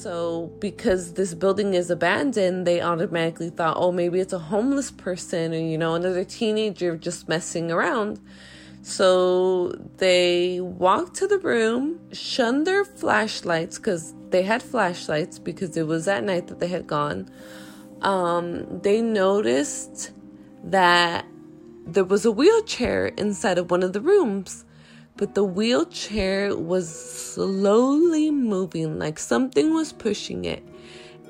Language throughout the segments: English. So because this building is abandoned, they automatically thought, oh, maybe it's a homeless person or, you know, another teenager just messing around. So they walked to the room, shunned their flashlights because they had flashlights because it was at night that they had gone. They noticed that there was a wheelchair inside of one of the rooms, but the wheelchair was slowly moving, like something was pushing it.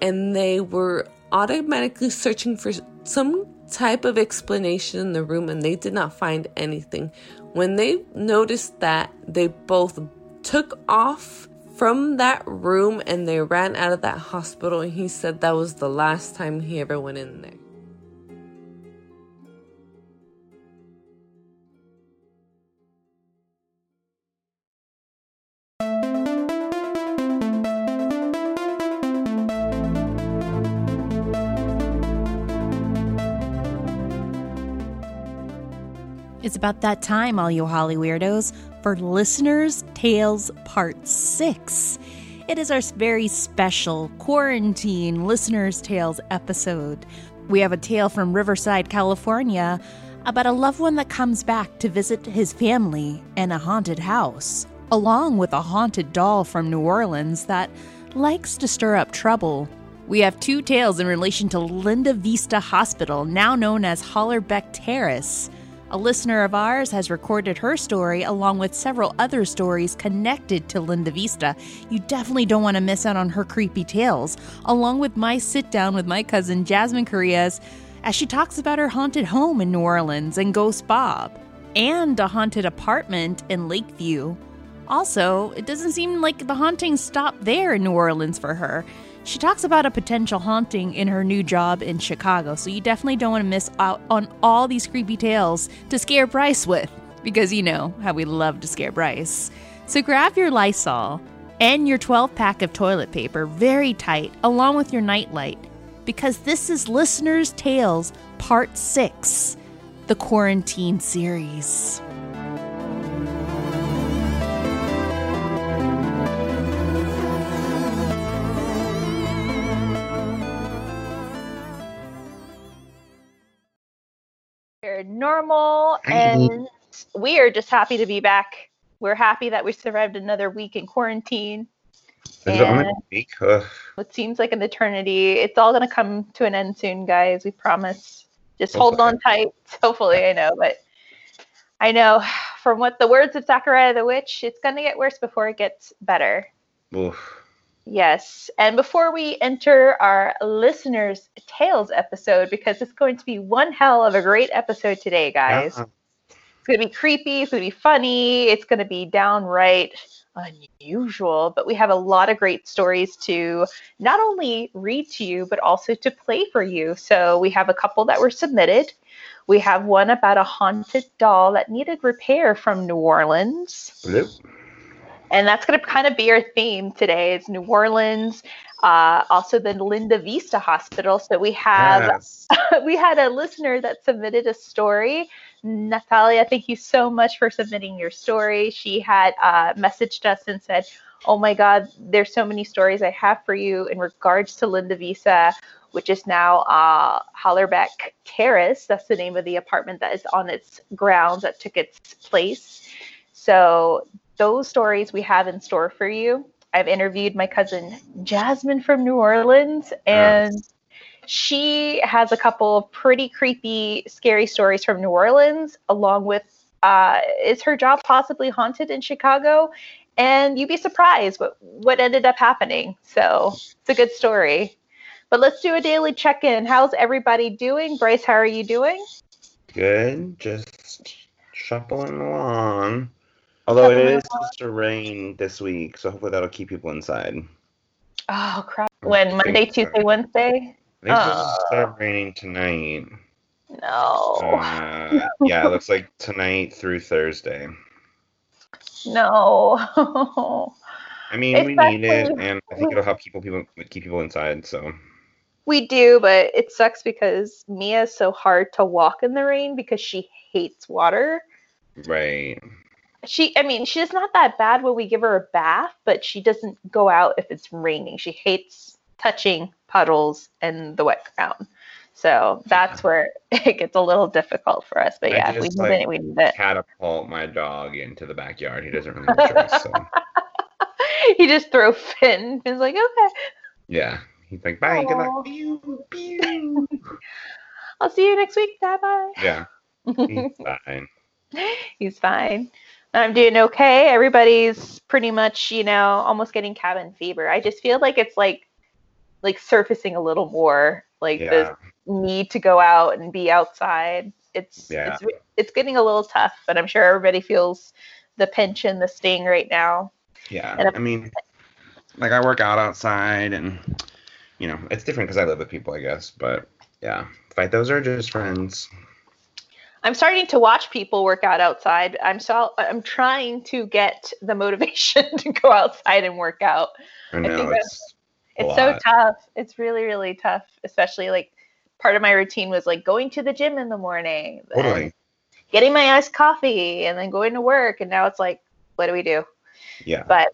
And they were automatically searching for some type of explanation in the room, and they did not find anything. When they noticed that, they both took off from that room and they ran out of that hospital. And he said that was the last time he ever went in there. It's about that time, all you Holly weirdos, for Listeners' Tales Part 6. It is our very special quarantine Listeners' Tales episode. We have a tale from Riverside, California, about a loved one that comes back to visit his family in a haunted house, along with a haunted doll from New Orleans that likes to stir up trouble. We have two tales in relation to Linda Vista Hospital, now known as Hollenbeck Terrace. A listener of ours has recorded her story along with several other stories connected to Linda Vista. You definitely don't want to miss out on her creepy tales, along with my sit down with my cousin Jasmine Correas as she talks about her haunted home in New Orleans and Ghost Bob, and a haunted apartment in Lakeview. Also, it doesn't seem like the hauntings stop there in New Orleans for her. She talks about a potential haunting in her new job in Chicago, so you definitely don't want to miss out on all these creepy tales to scare Bryce with, because you know how we love to scare Bryce. So grab your Lysol and your 12-pack of toilet paper very tight, along with your nightlight, because this is Listeners' Tales Part 6, the Quarantine Series. Normal, and we are just happy to be back. We're happy that we survived another week in quarantine. It's only a week. What seems like an eternity. It's all going to come to an end soon, guys. We promise. Just hold on tight. Hopefully, I know from what the words of Zachariah the Witch, it's going to get worse before it gets better. Oof. Yes, and before we enter our Listeners' Tales episode, because it's going to be one hell of a great episode today, guys. Uh-huh. It's going to be creepy, it's going to be funny, it's going to be downright unusual, but we have a lot of great stories to not only read to you, but also to play for you. So we have a couple that were submitted. We have one about a haunted doll that needed repair from New Orleans. Yep. And that's going to kind of be our theme today. It's New Orleans, also the Linda Vista Hospital. So we have, we had a listener that submitted a story. Natalia, thank you so much for submitting your story. She had messaged us and said, oh my God, there's so many stories I have for you in regards to Linda Vista, which is now Hollenbeck Terrace. That's the name of the apartment that is on its grounds that took its place. So those stories we have in store for you. I've interviewed my cousin Jasmine from New Orleans, and she has a couple of pretty creepy, scary stories from New Orleans, along with, is her job possibly haunted in Chicago? And you'd be surprised what ended up happening. So it's a good story. But let's do a daily check-in. How's everybody doing? Bryce, how are you doing? Good. Just shuffling along. Although it is supposed to rain this week, so hopefully that'll keep people inside. Oh, crap. When? Monday, Tuesday, Wednesday? I think it's supposed to start raining tonight. No. Yeah, it looks like tonight through Thursday. No. I mean, we need it, and I think it'll help keep people inside, so. We do, but it sucks because Mia's so hard to walk in the rain because she hates water. Right. she's not that bad when we give her a bath, but she doesn't go out if it's raining. She hates touching puddles and the wet ground. So that's where it gets a little difficult for us. But yeah, if we need it, we need it. Catapult my dog into the backyard. He doesn't really have a choice. So. He just throw Finn. Finn's like, okay. Yeah. He's like, bye. Aww. Good luck. Pew, pew. I'll see you next week. Bye-bye. Yeah. He's fine. He's fine. I'm doing okay. Everybody's pretty much, almost getting cabin fever. I just feel like it's like surfacing a little more. Like this need to go out and be outside. It's getting a little tough, but I'm sure everybody feels the pinch and the sting right now. Yeah. And I work out outside and, it's different because I live with people, I guess. But yeah, fight those urges, friends. I'm starting to watch people work out outside. I'm trying to get the motivation to go outside and work out. I know, it's so tough. It's really, really tough, especially like part of my routine was like going to the gym in the morning, totally. Getting my iced coffee and then going to work. And now it's like, what do we do? Yeah. But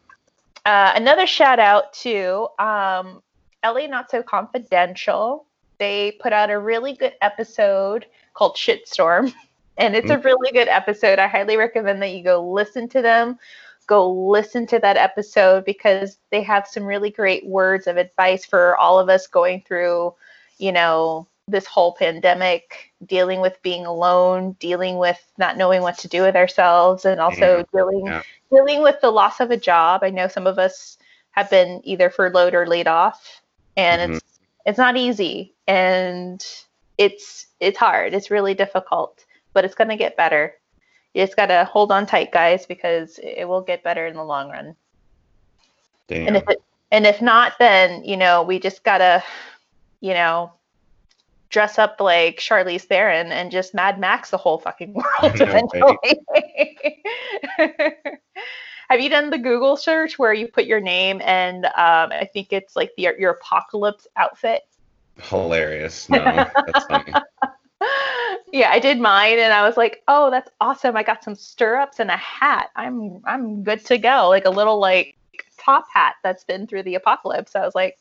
another shout out to LA Not So Confidential. They put out a really good episode called Shitstorm. And it's a really good episode. I highly recommend that you go listen to them. Go listen to that episode because they have some really great words of advice for all of us going through, this whole pandemic, dealing with being alone, dealing with not knowing what to do with ourselves, and also dealing with the loss of a job. I know some of us have been either furloughed or laid off, and it's not easy, and it's hard. It's really difficult, but it's going to get better. You just got to hold on tight, guys, because it will get better in the long run. Damn. And if not, then, we just got to, dress up like Charlize Theron and just Mad Max the whole fucking world eventually. Have you done the Google search where you put your name and I think it's like your apocalypse outfit? Hilarious. No, that's funny. Yeah, I did mine, and I was like, "Oh, that's awesome! I got some stirrups and a hat. I'm good to go." Like a little top hat that's been through the apocalypse. I was like,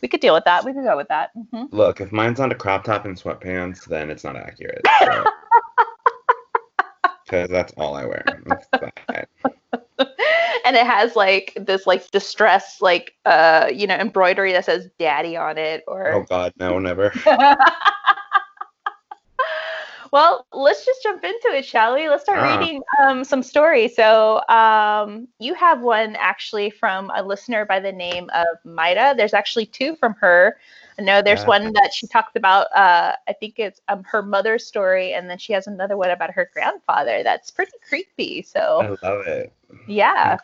"We could deal with that. We could go with that." Mm-hmm. Look, if mine's on a crop top and sweatpants, then it's not accurate. Because that's all I wear. And it has this distress embroidery that says "Daddy" on it. Or oh God, no, never. Well, let's just jump into it, shall we? Let's start reading some stories. So you have one actually from a listener by the name of Maida. There's actually two from her. I know there's one that she talks about, I think it's her mother's story. And then she has another one about her grandfather. That's pretty creepy. So I love it. Yeah.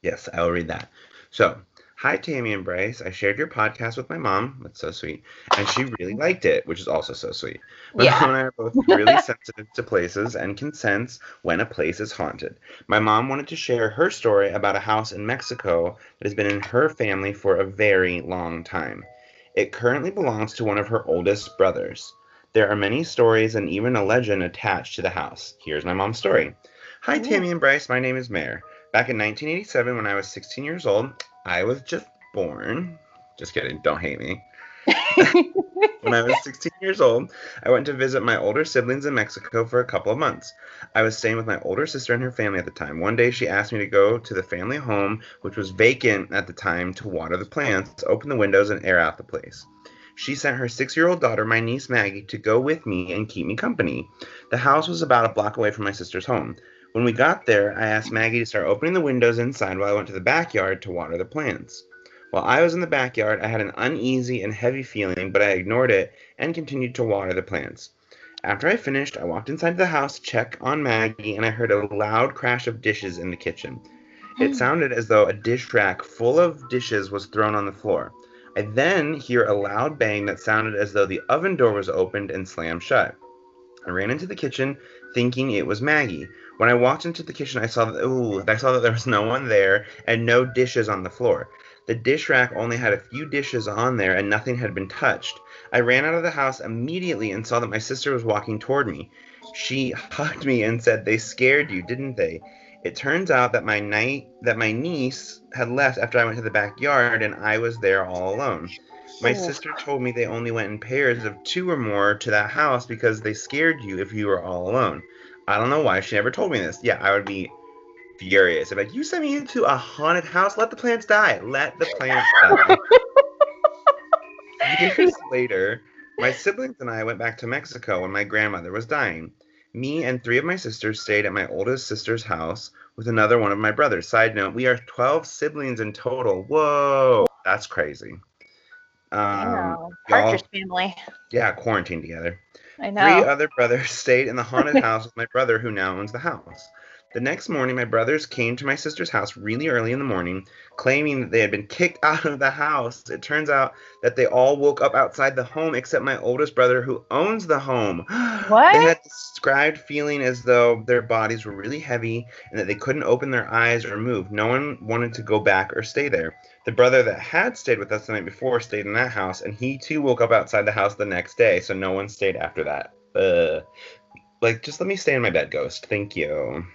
Yes, I will read that. So, hi, Tammy and Bryce. I shared your podcast with my mom. That's so sweet. And she really liked it, which is also so sweet. My mom and I are both really sensitive to places and can sense when a place is haunted. My mom wanted to share her story about a house in Mexico that has been in her family for a very long time. It currently belongs to one of her oldest brothers. There are many stories and even a legend attached to the house. Here's my mom's story. Hi, Tammy and Bryce. My name is Mare. Back in 1987, when I was 16 years old... I was just born. Just kidding. Don't hate me. When I was 16 years old, I went to visit my older siblings in Mexico for a couple of months. I was staying with my older sister and her family at the time. One day, she asked me to go to the family home, which was vacant at the time, to water the plants, open the windows, and air out the place. She sent her 6-year-old daughter, my niece Maggie, to go with me and keep me company. The house was about a block away from my sister's home. When we got there, I asked Maggie to start opening the windows inside while I went to the backyard to water the plants. While I was in the backyard, I had an uneasy and heavy feeling, but I ignored it and continued to water the plants. After I finished, I walked inside the house to check on Maggie, and I heard a loud crash of dishes in the kitchen. It sounded as though a dish rack full of dishes was thrown on the floor. I then hear a loud bang that sounded as though the oven door was opened and slammed shut. I ran into the kitchen thinking it was Maggie. When I walked into the kitchen, I saw that there was no one there and no dishes on the floor. The dish rack only had a few dishes on there and nothing had been touched. I ran out of the house immediately and saw that my sister was walking toward me. She hugged me and said, they scared you, didn't they? It turns out that my niece had left after I went to the backyard and I was there all alone. My sister told me they only went in pairs of two or more to that house because they scared you if you were all alone. I don't know why she never told me this. Yeah, I would be furious. I'm like, you sent me into a haunted house? Let the plants die. Let the plants die. Years later, my siblings and I went back to Mexico when my grandmother was dying. Me and three of my sisters stayed at my oldest sister's house with another one of my brothers. Side note, we are 12 siblings in total. Whoa. That's crazy. I know. Parker's family. Yeah, quarantined together. I know. Three other brothers stayed in the haunted house with my brother, who now owns the house. The next morning, my brothers came to my sister's house really early in the morning, claiming that they had been kicked out of the house. It turns out that they all woke up outside the home except my oldest brother, who owns the home. What? They had a described feeling as though their bodies were really heavy and that they couldn't open their eyes or move. No one wanted to go back or stay there. The brother that had stayed with us the night before stayed in that house, and he too woke up outside the house the next day, so no one stayed after that. Like, just let me stay in my bed, ghost. Thank you.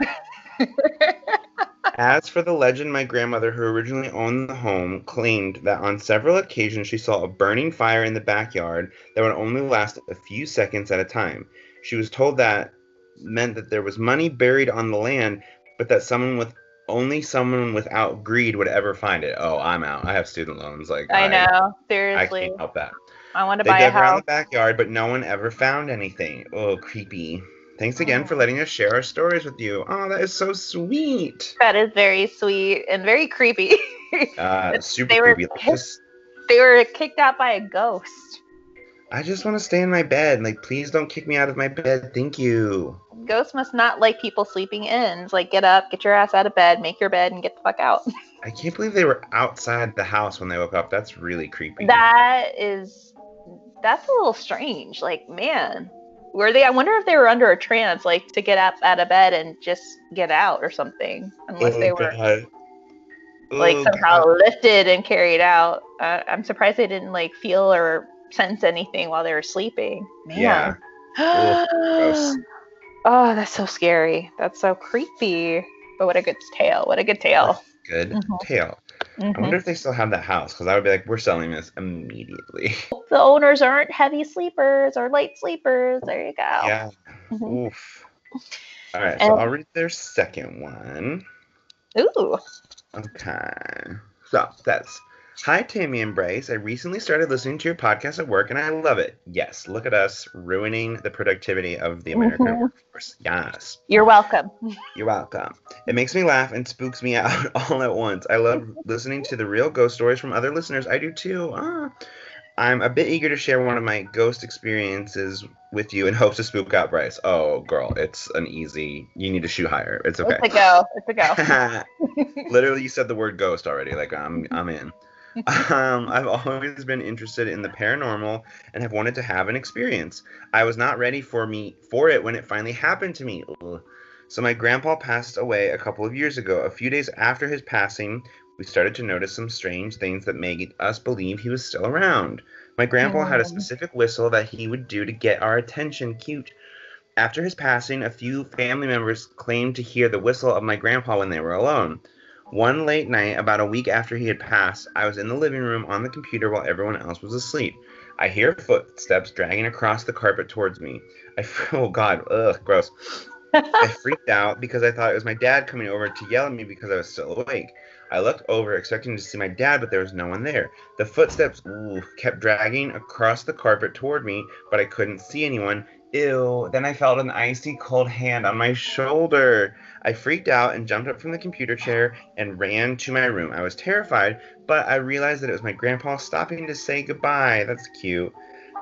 As for the legend, my grandmother, who originally owned the home, claimed that on several occasions she saw a burning fire in the backyard that would only last a few seconds at a time. She was told that meant that there was money buried on the land, but that someone without greed would ever find it. Oh, I'm out. I have student loans. Like, I know. Seriously. I can't help that. I want to buy a house. They dug around the backyard, but no one ever found anything. Oh, creepy. Thanks again for letting us share our stories with you. Oh, that is so sweet. That is very sweet and very creepy. Super creepy. They were kicked out by a ghost. I just want to stay in my bed. Like, please don't kick me out of my bed. Thank you. Ghosts must not like people sleeping in. It's like, get up, get your ass out of bed, make your bed, and get the fuck out. I can't believe they were outside the house when they woke up. That's really creepy. That's a little strange. Like, man, were they? I wonder if they were under a trance, like, to get up out of bed and just get out or something. Unless they were, like, somehow lifted and carried out. I'm surprised they didn't, like, feel or sense anything while they were sleeping. Man. Yeah. Gross. Oh, that's so scary. That's so creepy. But what a good tale. What a good tale. Good tale. Mm-hmm. I wonder if they still have that house, because I would be like, we're selling this immediately. The owners aren't heavy sleepers or light sleepers. There you go. Yeah. Mm-hmm. Oof. All right. So I'll read their second one. Ooh. Okay. So that's, hi, Tammy and Bryce. I recently started listening to your podcast at work, and I love it. Yes. Look at us ruining the productivity of the American workforce. Yes. You're welcome. You're welcome. It makes me laugh and spooks me out all at once. I love listening to the real ghost stories from other listeners. I do, too. I'm a bit eager to share one of my ghost experiences with you in hopes to spook out Bryce. Oh, girl, it's an easy, you need to shoot higher. It's okay. It's a go. Literally, you said the word ghost already. Like, I'm in. I've always been interested in the paranormal and have wanted to have an experience. I was not ready for it when it finally happened to me. Ugh. So my grandpa passed away a couple of years ago. A few days after his passing, we started to notice some strange things that made us believe he was still around. My grandpa had a specific whistle that he would do to get our attention. Cute. After his passing, a few family members claimed to hear the whistle of my grandpa when they were alone. One late night, about a week after he had passed, I was in the living room on the computer while everyone else was asleep. I hear footsteps dragging across the carpet towards me. Oh, God. Ugh, gross. I freaked out because I thought it was my dad coming over to yell at me because I was still awake. I looked over, expecting to see my dad, but there was no one there. The footsteps kept dragging across the carpet toward me, but I couldn't see anyone. Ew. Then I felt an icy cold hand on my shoulder. I freaked out and jumped up from the computer chair and ran to my room. I was terrified, but I realized that it was my grandpa stopping to say goodbye. That's cute.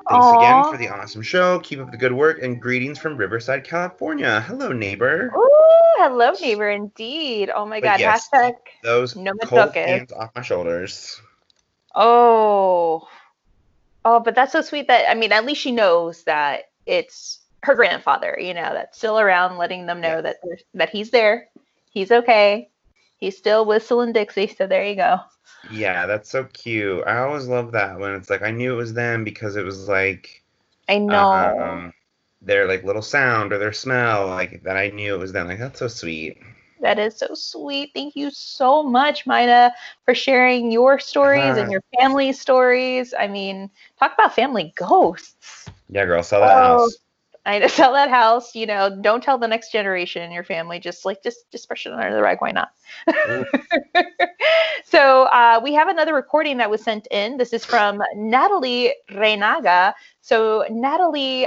Thanks again for the awesome show. Keep up the good work, and greetings from Riverside, California. Hello, neighbor. Ooh, hello, neighbor, indeed. Oh, my God. Yes, hashtag those no cold hands off my shoulders. Oh, but that's so sweet that, I mean, at least she knows that it's her grandfather, you know, that's still around, letting them know that he's there. He's okay. He's still whistling Dixie, so there you go. Yeah, that's so cute. I always love that when it's like, I knew it was them because it was like, I know. their like little sound or their smell, like that I knew it was them. Like, that's so sweet. That is so sweet. Thank you so much, Mina, for sharing your stories and your family stories. I mean, talk about family ghosts. Yeah, girl, sell that house. I sell that house. You know, don't tell the next generation in your family. Just like, just brush it under the rug. Why not? So we have another recording that was sent in. This is from Natalie Reinaga. So Natalie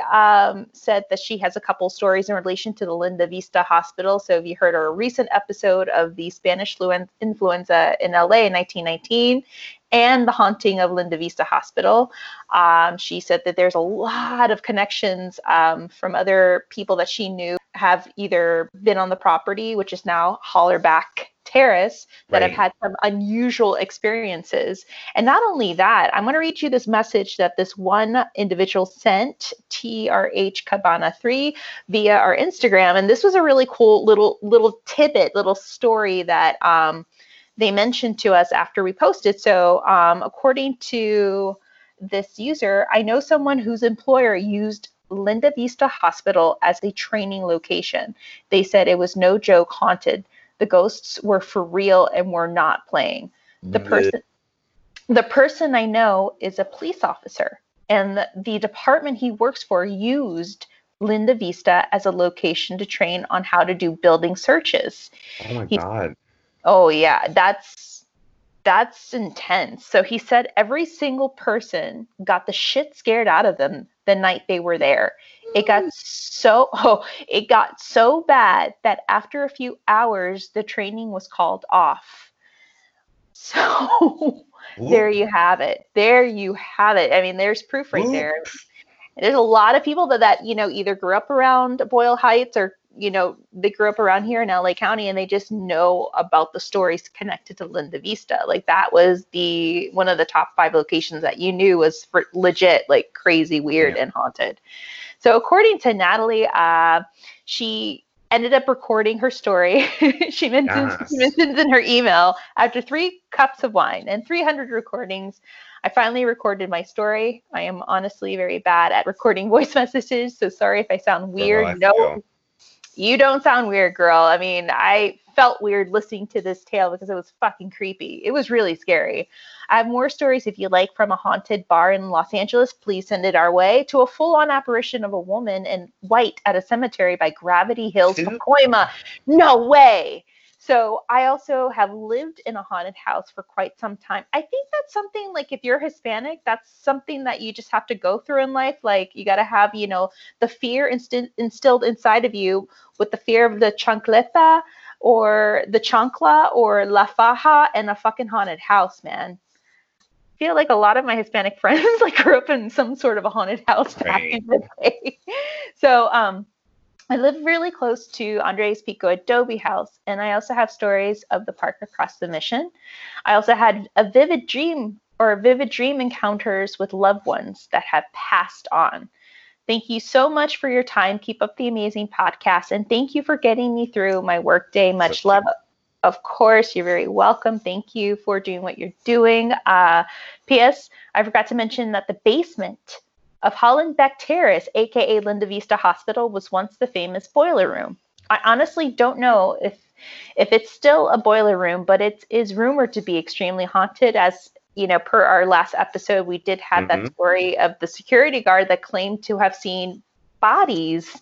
said that she has a couple stories in relation to the Linda Vista Hospital. So if you heard our recent episode of the Spanish influenza in LA in 1919 and the haunting of Linda Vista Hospital, she said that there's a lot of connections from other people that she knew have either been on the property, which is now Hollenbeck Terrace, that have had some unusual experiences. And not only that, I'm going to read you this message that this one individual sent, TRH Cabana 3, via our Instagram. And this was a really cool little tidbit, little story that they mentioned to us after we posted. So according to this user, I know someone whose employer used Linda Vista Hospital as a training location. They said it was no joke haunted. The ghosts were for real and were not playing. The person I know is a police officer, and the department he works for used Linda Vista as a location to train on how to do building searches. Oh my God. Oh yeah, that's intense. So he said every single person got the shit scared out of them the night they were there. It got so bad that after a few hours, the training was called off. So there you have it. There you have it. I mean, there's proof right there. There's a lot of people that you know, either grew up around Boyle Heights or, you know, they grew up around here in LA County, and they just know about the stories connected to Linda Vista. Like, that was one of the top 5 locations that you knew was for legit, like, crazy, weird, and haunted. So according to Natalie, she ended up recording her story. She mentions in her email, after 3 cups of wine and 300 recordings, I finally recorded my story. I am honestly very bad at recording voice messages, so sorry if I sound weird. You don't sound weird, girl. I mean, I felt weird listening to this tale because it was fucking creepy. It was really scary. I have more stories, if you like, from a haunted bar in Los Angeles. Please send it our way. To a full-on apparition of a woman in white at a cemetery by Gravity Hills, Pacoima. No way. So I also have lived in a haunted house for quite some time. I think that's something, like, if you're Hispanic, that's something that you just have to go through in life. Like, you got to have, you know, the fear instilled inside of you with the fear of the chancleta or the chancla or la faja and a fucking haunted house, man. I feel like a lot of my Hispanic friends like grew up in some sort of a haunted house back in the day. So, I live really close to Andre's Pico Adobe house, and I also have stories of the park across the Mission. I also had vivid dream encounters with loved ones that have passed on. Thank you so much for your time. Keep up the amazing podcast, and thank you for getting me through my workday. Much love. Of course, you're very welcome. Thank you for doing what you're doing. P.S. I forgot to mention that the basement of Hollenbeck Terrace, aka Linda Vista Hospital, was once the famous boiler room. I honestly don't know if it's still a boiler room, but it is rumored to be extremely haunted. As you know, per our last episode, we did have that story of the security guard that claimed to have seen bodies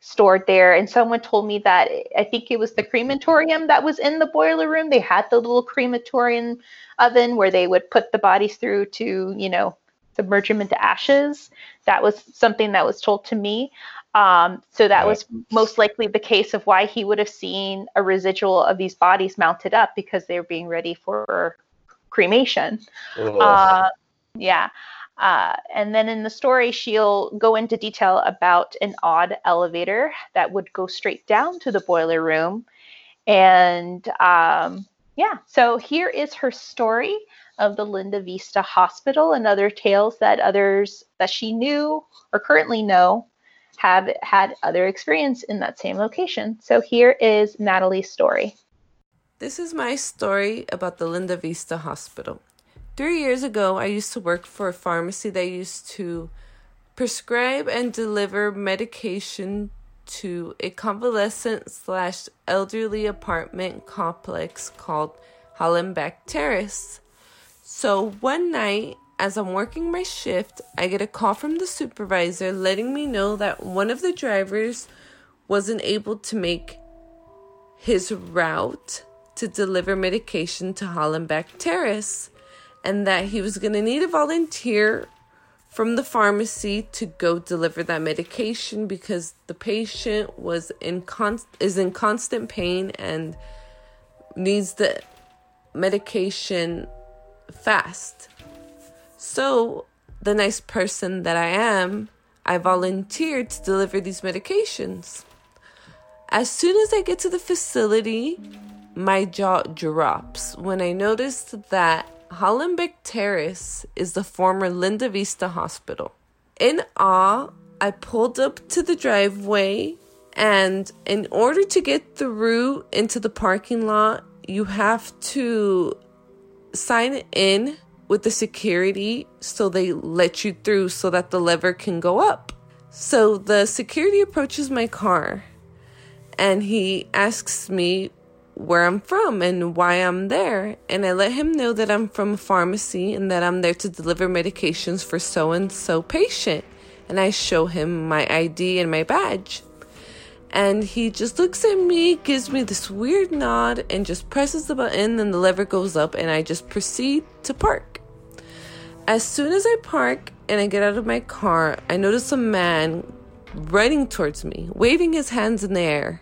stored there. And someone told me that I think it was the crematorium that was in the boiler room. They had the little crematorium oven where they would put the bodies through to, you know, submerge them into ashes. That was something that was told to me. So that was most likely the case of why he would have seen a residual of these bodies mounted up, because they were being ready for cremation. And then in the story, she'll go into detail about an odd elevator that would go straight down to the boiler room. And so here is her story of the Linda Vista Hospital and other tales that others that she knew or currently know have had other experience in that same location. So here is Natalie's story. This is my story about the Linda Vista Hospital. 3 years ago, I used to work for a pharmacy that used to prescribe and deliver medication to a convalescent/elderly apartment complex called Hollenbeck Terrace. So one night, as I'm working my shift, I get a call from the supervisor letting me know that one of the drivers wasn't able to make his route to deliver medication to Hollenbeck Terrace, and that he was going to need a volunteer from the pharmacy to go deliver that medication because the patient was is in constant pain and needs the medication fast. So, the nice person that I am, I volunteered to deliver these medications. As soon as I get to the facility, my jaw drops when I noticed that Hollenbeck Terrace is the former Linda Vista Hospital. In awe, I pulled up to the driveway, and in order to get through into the parking lot, you have to sign in with the security so they let you through so that the lever can go up. So the security approaches my car, and he asks me where I'm from and why I'm there, and I let him know that I'm from a pharmacy and that I'm there to deliver medications for so-and-so patient, and I show him my ID and my badge, and he just looks at me, gives me this weird nod, and just presses the button, and the lever goes up, and I just proceed to park. As soon as I park and I get out of my car, I notice a man running towards me, waving his hands in the air.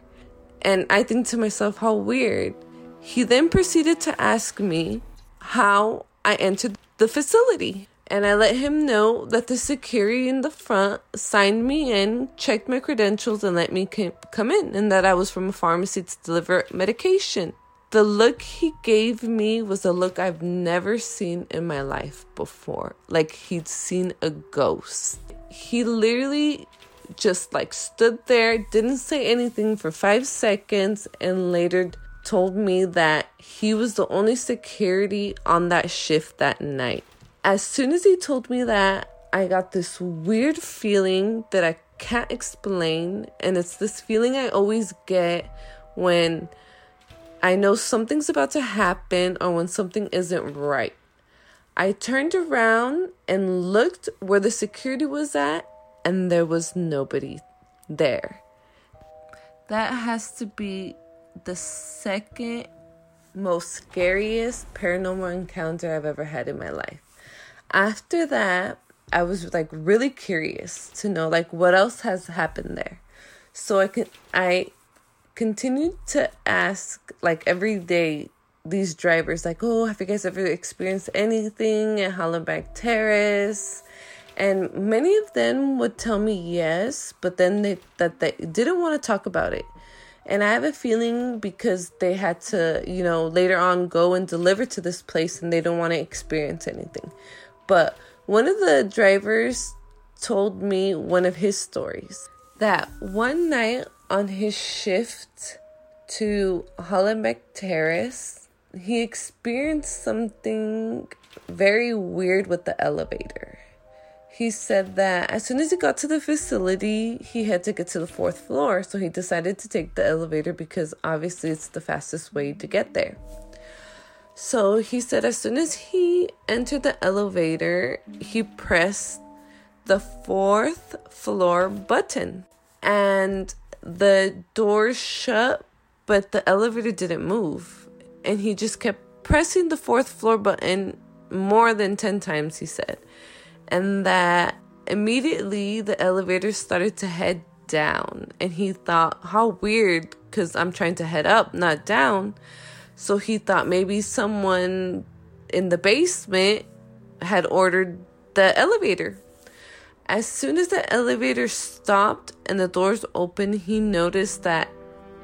And I think to myself, how weird. He then proceeded to ask me how I entered the facility. And I let him know that the security in the front signed me in, checked my credentials, and let me come in. And that I was from a pharmacy to deliver medication. The look he gave me was a look I've never seen in my life before. Like he'd seen a ghost. He literally just like stood there, didn't say anything for 5 seconds, and later told me that he was the only security on that shift that night. As soon as he told me that, I got this weird feeling that I can't explain, and it's this feeling I always get when I know something's about to happen or when something isn't right. I turned around and looked where the security was at, and there was nobody there. That has to be the second most scariest paranormal encounter I've ever had in my life. After that, I was like really curious to know like what else has happened there. So I continued to ask like every day these drivers like, oh, have you guys ever experienced anything at Hollenbeck Terrace? And many of them would tell me yes, but then they didn't want to talk about it. And I have a feeling because they had to, you know, later on go and deliver to this place and they don't want to experience anything. But one of the drivers told me one of his stories. That one night on his shift to Hollenbeck Terrace, he experienced something very weird with the elevator. He said that as soon as he got to the facility, he had to get to the 4th floor. So he decided to take the elevator because obviously it's the fastest way to get there. So he said as soon as he entered the elevator, he pressed the 4th floor button. And the door shut, but the elevator didn't move. And he just kept pressing the 4th floor button more than 10 times, he said. And that immediately the elevator started to head down. And he thought, how weird, because I'm trying to head up, not down. So he thought maybe someone in the basement had ordered the elevator. As soon as the elevator stopped and the doors opened, he noticed that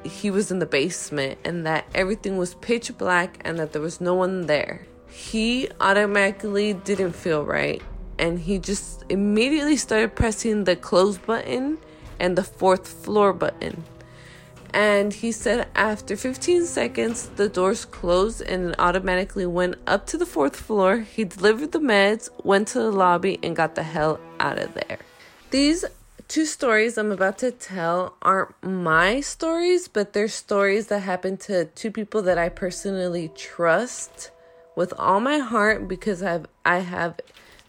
he was in the basement and that everything was pitch black and that there was no one there. He automatically didn't feel right. And he just immediately started pressing the close button and the 4th floor button. And he said after 15 seconds, the doors closed and it automatically went up to the 4th floor. He delivered the meds, went to the lobby, and got the hell out of there. These two stories I'm about to tell aren't my stories, but they're stories that happened to two people that I personally trust with all my heart, because I have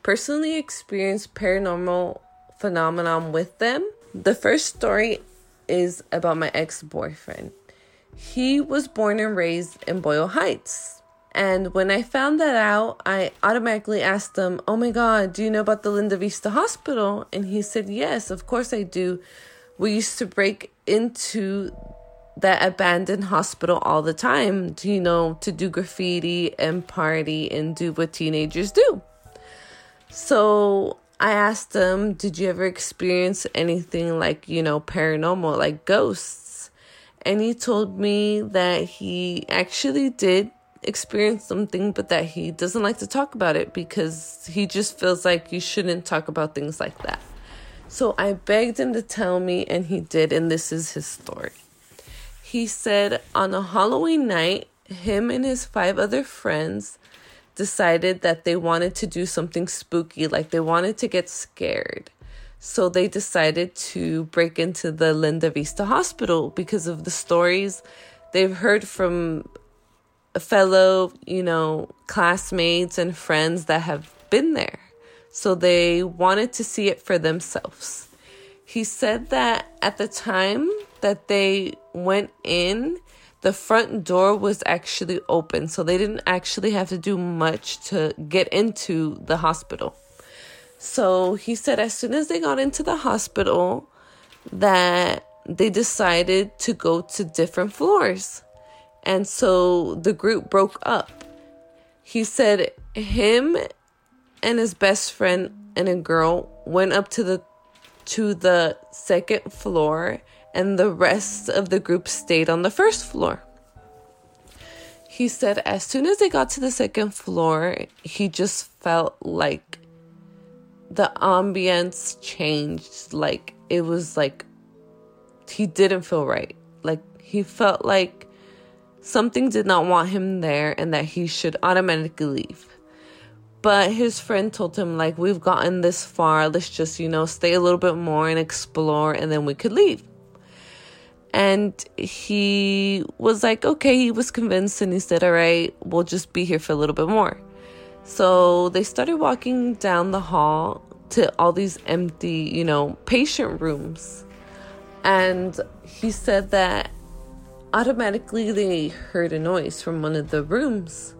personally experienced paranormal phenomenon with them. The first story is about my ex-boyfriend. He was born and raised in Boyle Heights. And when I found that out, I automatically asked him, "Oh my God, do you know about the Linda Vista Hospital?" And he said, "Yes, of course I do. We used to break into that abandoned hospital all the time, you know, to do graffiti and party and do what teenagers do." So I asked him, "Did you ever experience anything like, you know, paranormal, like ghosts?" And he told me that he actually did experience something, but that he doesn't like to talk about it because he just feels like you shouldn't talk about things like that. So I begged him to tell me, and he did, and this is his story. He said on a Halloween night, him and his 5 other friends decided that they wanted to do something spooky, like they wanted to get scared. So they decided to break into the Linda Vista Hospital because of the stories they've heard from fellow, you know, classmates and friends that have been there. So they wanted to see it for themselves. He said that at the time that they went in, the front door was actually open, so they didn't actually have to do much to get into the hospital. So he said as soon as they got into the hospital, that they decided to go to different floors. And so the group broke up. He said him and his best friend and a girl went up to the second floor, and the rest of the group stayed on the first floor. He said as soon as they got to the second floor, he just felt like the ambience changed. Like, it was like he didn't feel right. Like, he felt like something did not want him there and that he should automatically leave. But his friend told him, like, "We've gotten this far. Let's just, you know, stay a little bit more and explore, and then we could leave." And he was like, okay, he was convinced, and he said, "All right, we'll just be here for a little bit more." So they started walking down the hall to all these empty, you know, patient rooms. And he said that automatically they heard a noise from one of the rooms.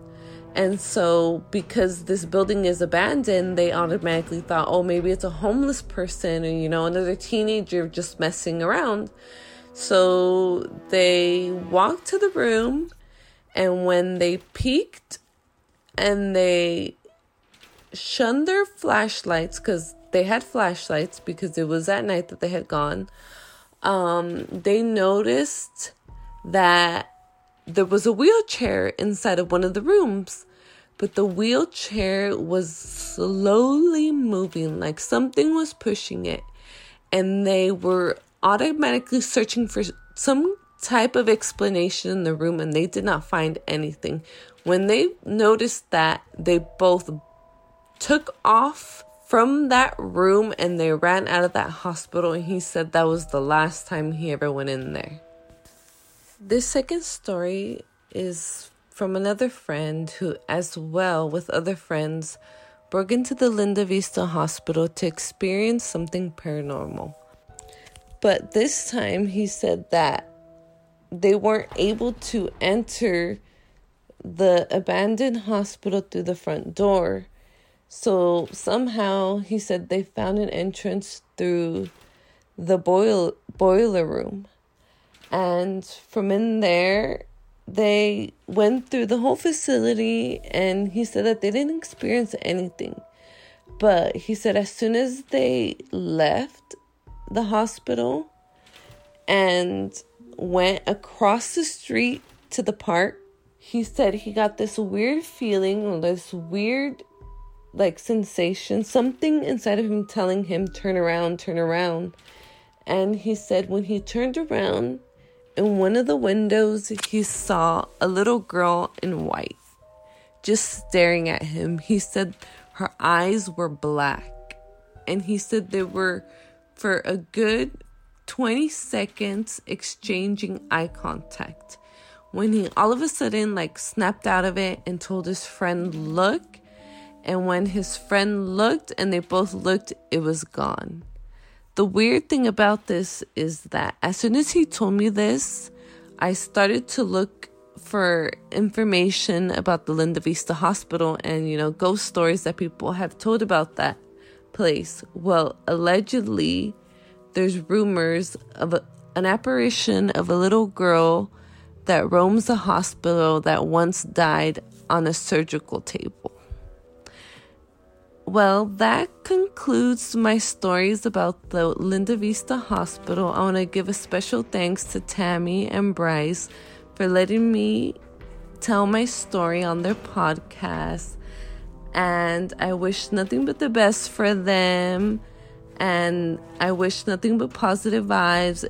And so because this building is abandoned, they automatically thought, oh, maybe it's a homeless person or, you know, another teenager just messing around. So they walked to the room, and when they peeked and they shunned their flashlights, because they had flashlights because it was at night that they had gone, they noticed that there was a wheelchair inside of one of the rooms, but the wheelchair was slowly moving, like something was pushing it, and they were automatically searching for some type of explanation in the room, and they did not find anything. When they noticed that, they both took off from that room and they ran out of that hospital, and he said that was the last time he ever went in there. This second story is from another friend who, as well with other friends, broke into the Linda Vista Hospital to experience something paranormal. But this time he said that they weren't able to enter the abandoned hospital through the front door. So somehow he said they found an entrance through the boiler room. And from in there, they went through the whole facility, and he said that they didn't experience anything. But he said as soon as they left the hospital and went across the street to the park, he said he got this weird feeling, this weird like sensation, something inside of him telling him, "Turn around, turn around." And he said when he turned around, in one of the windows, he saw a little girl in white just staring at him. He said her eyes were black, and he said they were for a good 20 seconds exchanging eye contact, when he all of a sudden like snapped out of it and told his friend, "Look." And when his friend looked and they both looked, it was gone. The weird thing about this is that as soon as he told me this, I started to look for information about the Linda Vista Hospital and, you know, ghost stories that people have told about that place. Well, allegedly, there's rumors of an apparition of a little girl that roams the hospital that once died on a surgical table. Well, that concludes my stories about the Linda Vista Hospital. I want to give a special thanks to Tammy and Bryce for letting me tell my story on their podcast. And I wish nothing but the best for them. And I wish nothing but positive vibes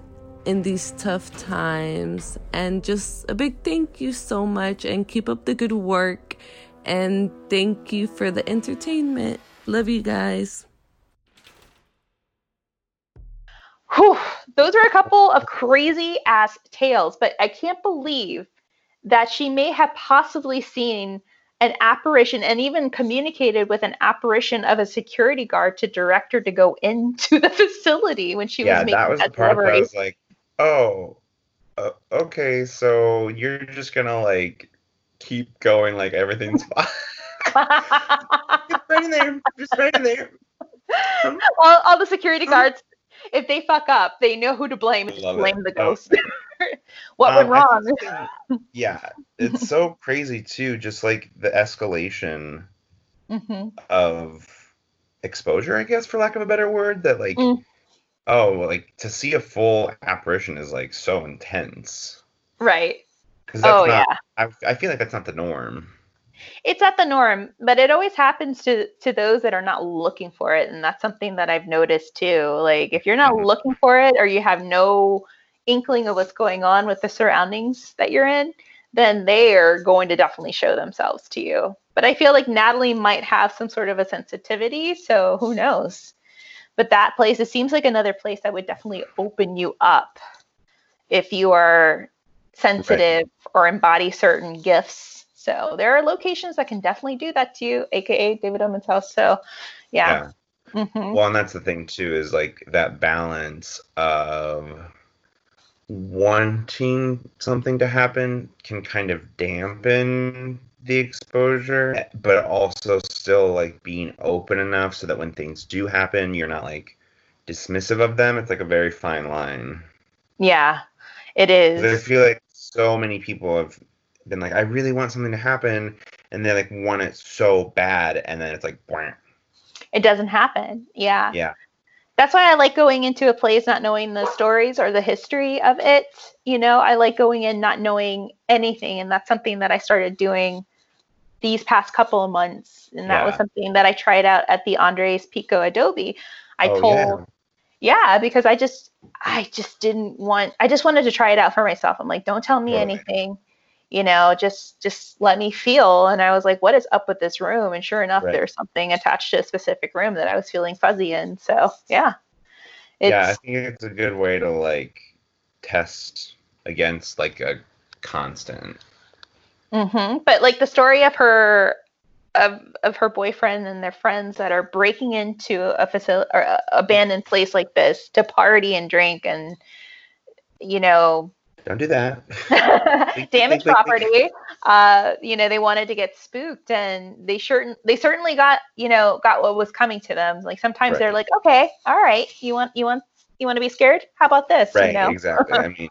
in these tough times. And just a big thank you so much. And keep up the good work. And thank you for the entertainment. Love you guys. Whew, those are a couple of crazy ass tales, but I can't believe that she may have possibly seen an apparition and even communicated with an apparition of a security guard to direct her to go into the facility when she was making that delivery. Yeah, that was the part where I was like, oh, okay, so you're just going to like keep going like everything's fine. Just right in there. All the security guards, if they fuck up, they know who to blame. Blame the ghost. What went wrong? It's so crazy too. Just like the escalation of exposure, I guess, for lack of a better word. That like, to see a full apparition is like so intense, right? Because I feel like that's not the norm. It's not the norm, but it always happens to those that are not looking for it. And that's something that I've noticed too. Like if you're not looking for it or you have no inkling of what's going on with the surroundings that you're in, then they are going to definitely show themselves to you. But I feel like Natalie might have some sort of a sensitivity. So who knows? But that place, it seems like another place that would definitely open you up if you are sensitive or embody certain gifts. So there are locations that can definitely do that to you, aka David Oman's house. So, yeah. Mm-hmm. Well, and that's the thing too, is like that balance of wanting something to happen can kind of dampen the exposure, but also still like being open enough so that when things do happen, you're not like dismissive of them. It's like a very fine line. Yeah, it is. I feel like so many people have been like, I really want something to happen, and they like want it so bad, and then it's like, blah. It doesn't happen. Yeah. That's why I like going into a place not knowing the stories or the history of it. You know, I like going in not knowing anything, and that's something that I started doing these past couple of months, and that was something that I tried out at the Andre's Pico Adobe. Because I just wanted to try it out for myself. I'm like, don't tell me anything. You know, just let me feel. And I was like, what is up with this room? And sure enough, there's something attached to a specific room that I was feeling fuzzy in. So, yeah. I think it's a good way to, like, test against, like, a constant. Mm-hmm. But, like, the story of her of her boyfriend and their friends that are breaking into a facility or a abandoned place like this to party and drink and, you know... Don't do that. Damage property. You know, they wanted to get spooked, and they certainly got what was coming to them. Like sometimes they're like, okay, all right, you want to be scared? How about this? Right, you know? Exactly. I mean,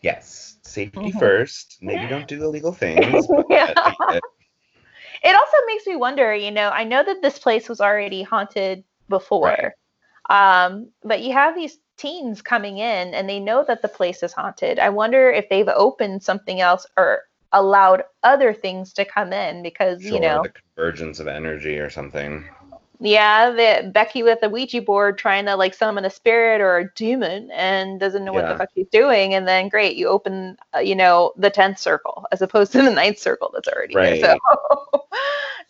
yes, safety first. Maybe don't do illegal things. It also makes me wonder. You know, I know that this place was already haunted before, but you have these teens coming in and they know that the place is haunted. I wonder if they've opened something else or allowed other things to come in because, you know, the convergence of energy or something. Yeah, Becky with the Ouija board trying to like summon a spirit or a demon and doesn't know what the fuck she's doing. And then great, you open, the 10th circle as opposed to the 9th circle that's already there.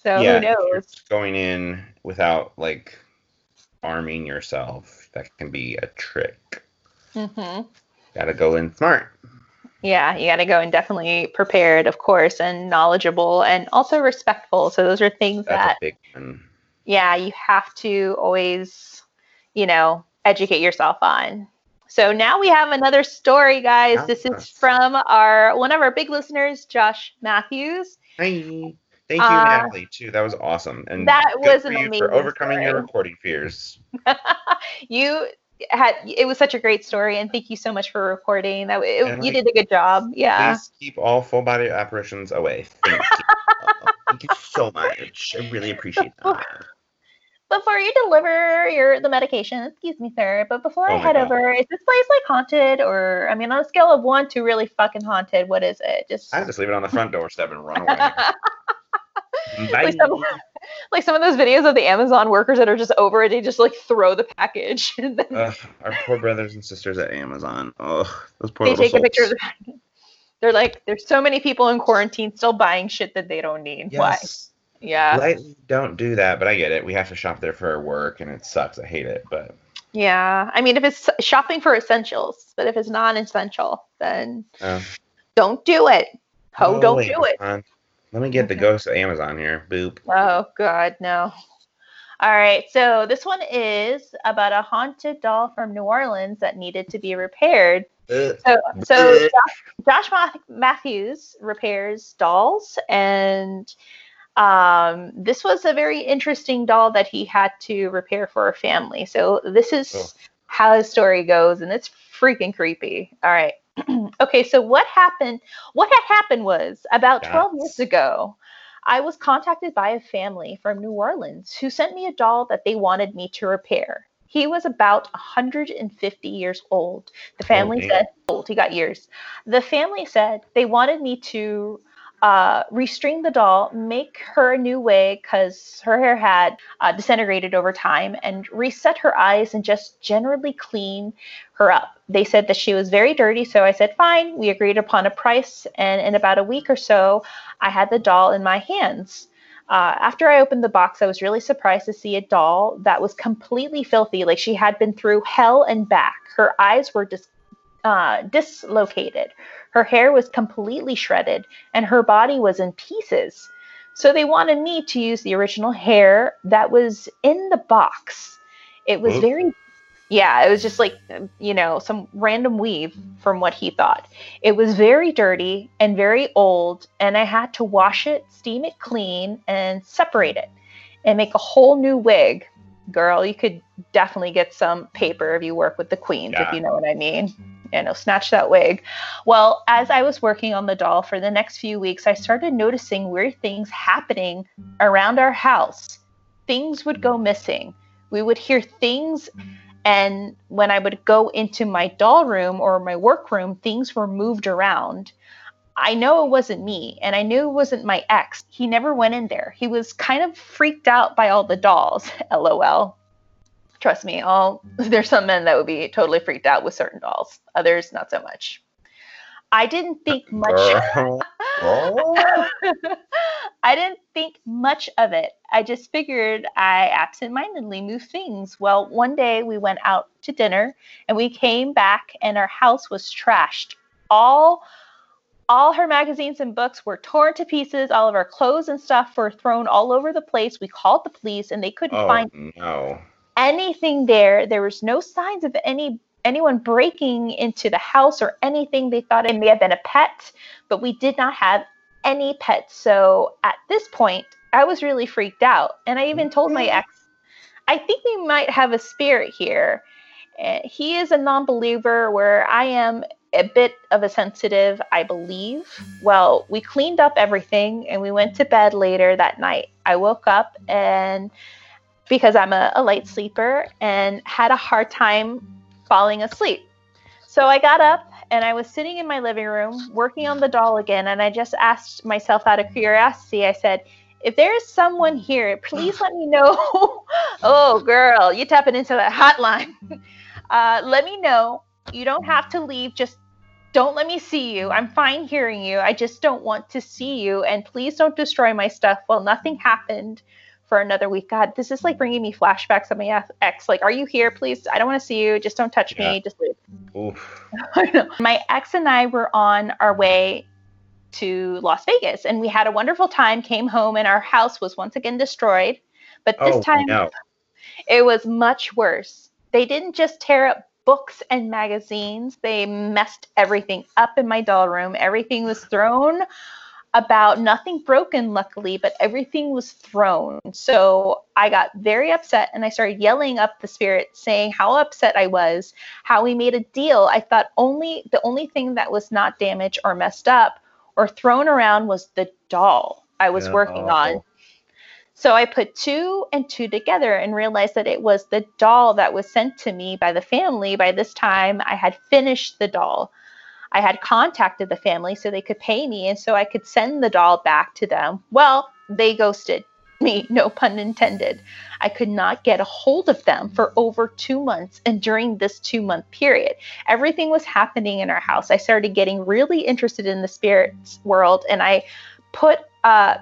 So, who knows? Going in without like arming yourself. That can be a trick. Mm-hmm. Gotta go in smart. Yeah, you gotta go in definitely prepared, of course, and knowledgeable, and also respectful. So those are things that's a big one. Yeah, you have to always, educate yourself on. So now we have another story, guys. Yeah. This is from one of our big listeners, Josh Matthews. Hi. Thank you, Natalie, too. That was awesome. And that was an amazing for overcoming story. Your recording fears. It was such a great story, and thank you so much for recording. You did a good job. Yeah. Please keep all full body apparitions away. Thank you. Thank you so much. I really appreciate that. Before you deliver the medication, excuse me, sir, but before I head over, is this place like haunted, or on a scale of 1 to really fucking haunted, what is it? I just leave it on the front doorstep and run away. Like some of those videos of the Amazon workers that are just over it, they just throw the package. Our poor brothers and sisters at Amazon. Oh, those poor little souls. They take a picture of the package. They're like, there's so many people in quarantine still buying shit that they don't need. Yes. Why? Yeah. Lightly don't do that, but I get it. We have to shop there for work, and it sucks. I hate it, but. Yeah, if it's shopping for essentials, but if it's non-essential, then don't do it. Don't do it. Let me get the ghost of Amazon here. Boop. Oh, God, no. All right, so this one is about a haunted doll from New Orleans that needed to be repaired. So Josh Matthews repairs dolls, and this was a very interesting doll that he had to repair for a family. So this is how his story goes, and it's freaking creepy. All right. Okay, so what had happened was about 12 years ago, I was contacted by a family from New Orleans who sent me a doll that they wanted me to repair. He was about 150 years old. The family said, he got years. The family said they wanted me to restring the doll, make her a new wig because her hair had disintegrated over time, and reset her eyes and just generally clean her up. They said that she was very dirty, so I said, fine. We agreed upon a price, and in about a week or so, I had the doll in my hands. After I opened the box, I was really surprised to see a doll that was completely filthy, like she had been through hell and back. Her eyes were dislocated. Her hair was completely shredded, and her body was in pieces. So they wanted me to use the original hair that was in the box. It was it was just some random weave from what he thought. It was very dirty and very old, and I had to wash it, steam it clean, and separate it, and make a whole new wig. Girl, you could definitely get some paper if you work with the queens, if you know what I mean. Snatch that wig. Well, as I was working on the doll for the next few weeks, I started noticing weird things happening around our house. Things would go missing. We would hear things, and when I would go into my doll room or my workroom, things were moved around. I know it wasn't me, and I knew it wasn't my ex. He never went in there. He was kind of freaked out by all the dolls, LOL. Trust me, there's some men that would be totally freaked out with certain dolls. Others, not so much. I didn't think much. I didn't think much of it. I just figured I absentmindedly moved things. Well, one day we went out to dinner, and we came back, and our house was trashed. All her magazines and books were torn to pieces. All of our clothes and stuff were thrown all over the place. We called the police, and they couldn't find anything there. There was no signs of anyone breaking into the house or anything. They thought it may have been a pet, but we did not have any pets. So at this point, I was really freaked out. And I even told my ex, I think we might have a spirit here. He is a non-believer, where I am a bit of a sensitive, I believe. Well, we cleaned up everything, and we went to bed later that night. I woke up, and because I'm a light sleeper, and had a hard time falling asleep. So I got up, and I was sitting in my living room working on the doll again, and I just asked myself out of curiosity, I said, if there is someone here, please let me know. Oh, girl, you tapping into that hotline. Let me know. You don't have to leave. Just don't let me see you. I'm fine hearing you. I just don't want to see you. And please don't destroy my stuff. Well, nothing happened. for another week. God, this is like bringing me flashbacks of my ex. Like, are you here? Please, I don't want to see you. Just don't touch me. Just leave. Oof. I know. My ex and I were on our way to Las Vegas, and we had a wonderful time, came home, and our house was once again destroyed. But this time, it was much worse. They didn't just tear up books and magazines. They messed everything up in my doll room. Everything was thrown about, nothing broken, luckily, but everything was thrown. So I got very upset, and I started yelling up the spirit, saying how upset I was, how we made a deal. I thought only the only thing that was not damaged or messed up or thrown around was the doll I was working on. So I put two and two together and realized that it was the doll that was sent to me by the family. By this time, I had finished the doll. I had contacted the family so they could pay me, and so I could send the doll back to them. Well, they ghosted me, no pun intended. I could not get a hold of them for over 2 months, and during this 2-month period, everything was happening in our house. I started getting really interested in the spirits world, and I put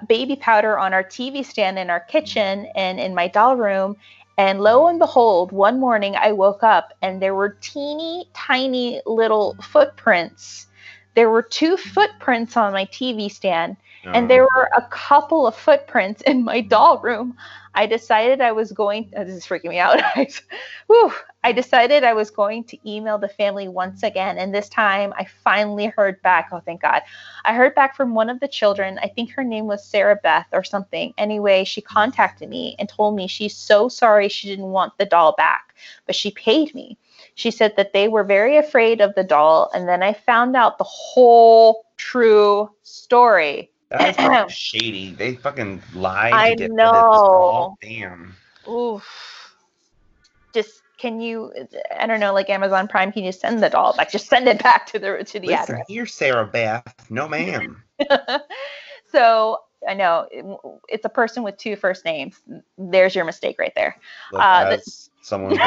baby powder on our TV stand in our kitchen and in my doll room. And lo and behold, one morning I woke up and there were teeny tiny little footprints. There were 2 footprints on my TV stand, and there were a couple of footprints in my doll room. I decided I was going, this is freaking me out. I decided I was going to email the family once again. And this time I finally heard back. Oh, thank God. I heard back from one of the children. I think her name was Sarah Beth or something. Anyway, she contacted me and told me she's so sorry she didn't want the doll back, but she paid me. She said that they were very afraid of the doll. And then I found out the whole true story. That's fucking shady. They fucking lied. I know. Damn. Oof. Just, can you, I don't know, like Amazon Prime, can you send the doll back? Just send it back to the Listen, address. Here, Sarah Beth. No, ma'am. So, I know, it's a person with 2 first names. There's your mistake right there. Look, someone from,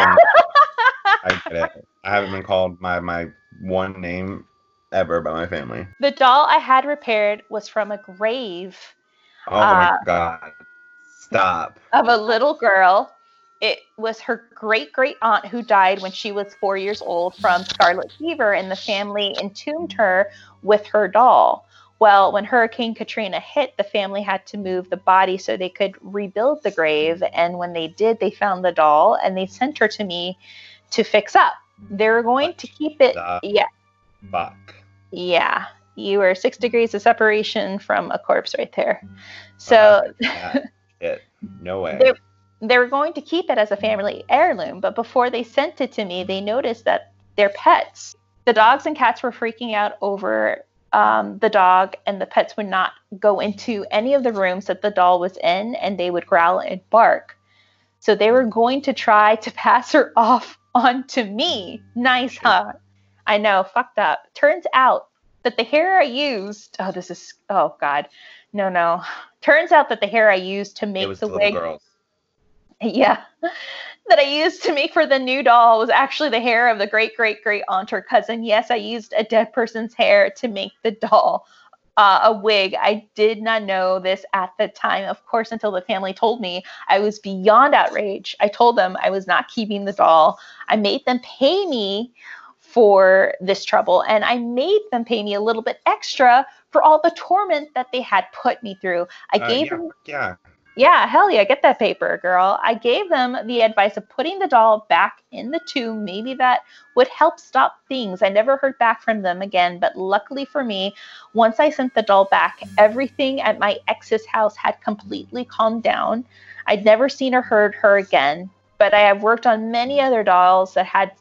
I get it. I haven't been called my one name ever by my family. The doll I had repaired was from a grave. Oh my God. Stop. Of a little girl. It was her great aunt who died when she was 4 years old from scarlet fever, and the family entombed her with her doll. Well, when Hurricane Katrina hit, the family had to move the body so they could rebuild the grave. And when they did, they found the doll and they sent her to me to fix up. They were going to keep it. Fuck. Yeah, you were 6 degrees of separation from a corpse right there. So, no way. They were going to keep it as a family heirloom, but before they sent it to me, they noticed that their pets, the dogs and cats, were freaking out over the dog, and the pets would not go into any of the rooms that the doll was in, and they would growl and bark. So they were going to try to pass her off onto me. Nice, huh? I know, fucked up. Turns out that the hair I used... Oh, this is... Oh, God. No. Turns out that the hair I used to make the wig... That I used to make for the new doll was actually the hair of the great aunt or cousin. Yes, I used a dead person's hair to make the doll a wig. I did not know this at the time, of course, until the family told me. I was beyond outrage. I told them I was not keeping the doll. I made them pay me for this trouble, and I made them pay me a little bit extra for all the torment that they had put me through. I gave them... Yeah, hell yeah, get that paper, girl. I gave them the advice of putting the doll back in the tomb. Maybe that would help stop things. I never heard back from them again, but luckily for me, once I sent the doll back, everything at my ex's house had completely calmed down. I'd never seen or heard her again, but I have worked on many other dolls that had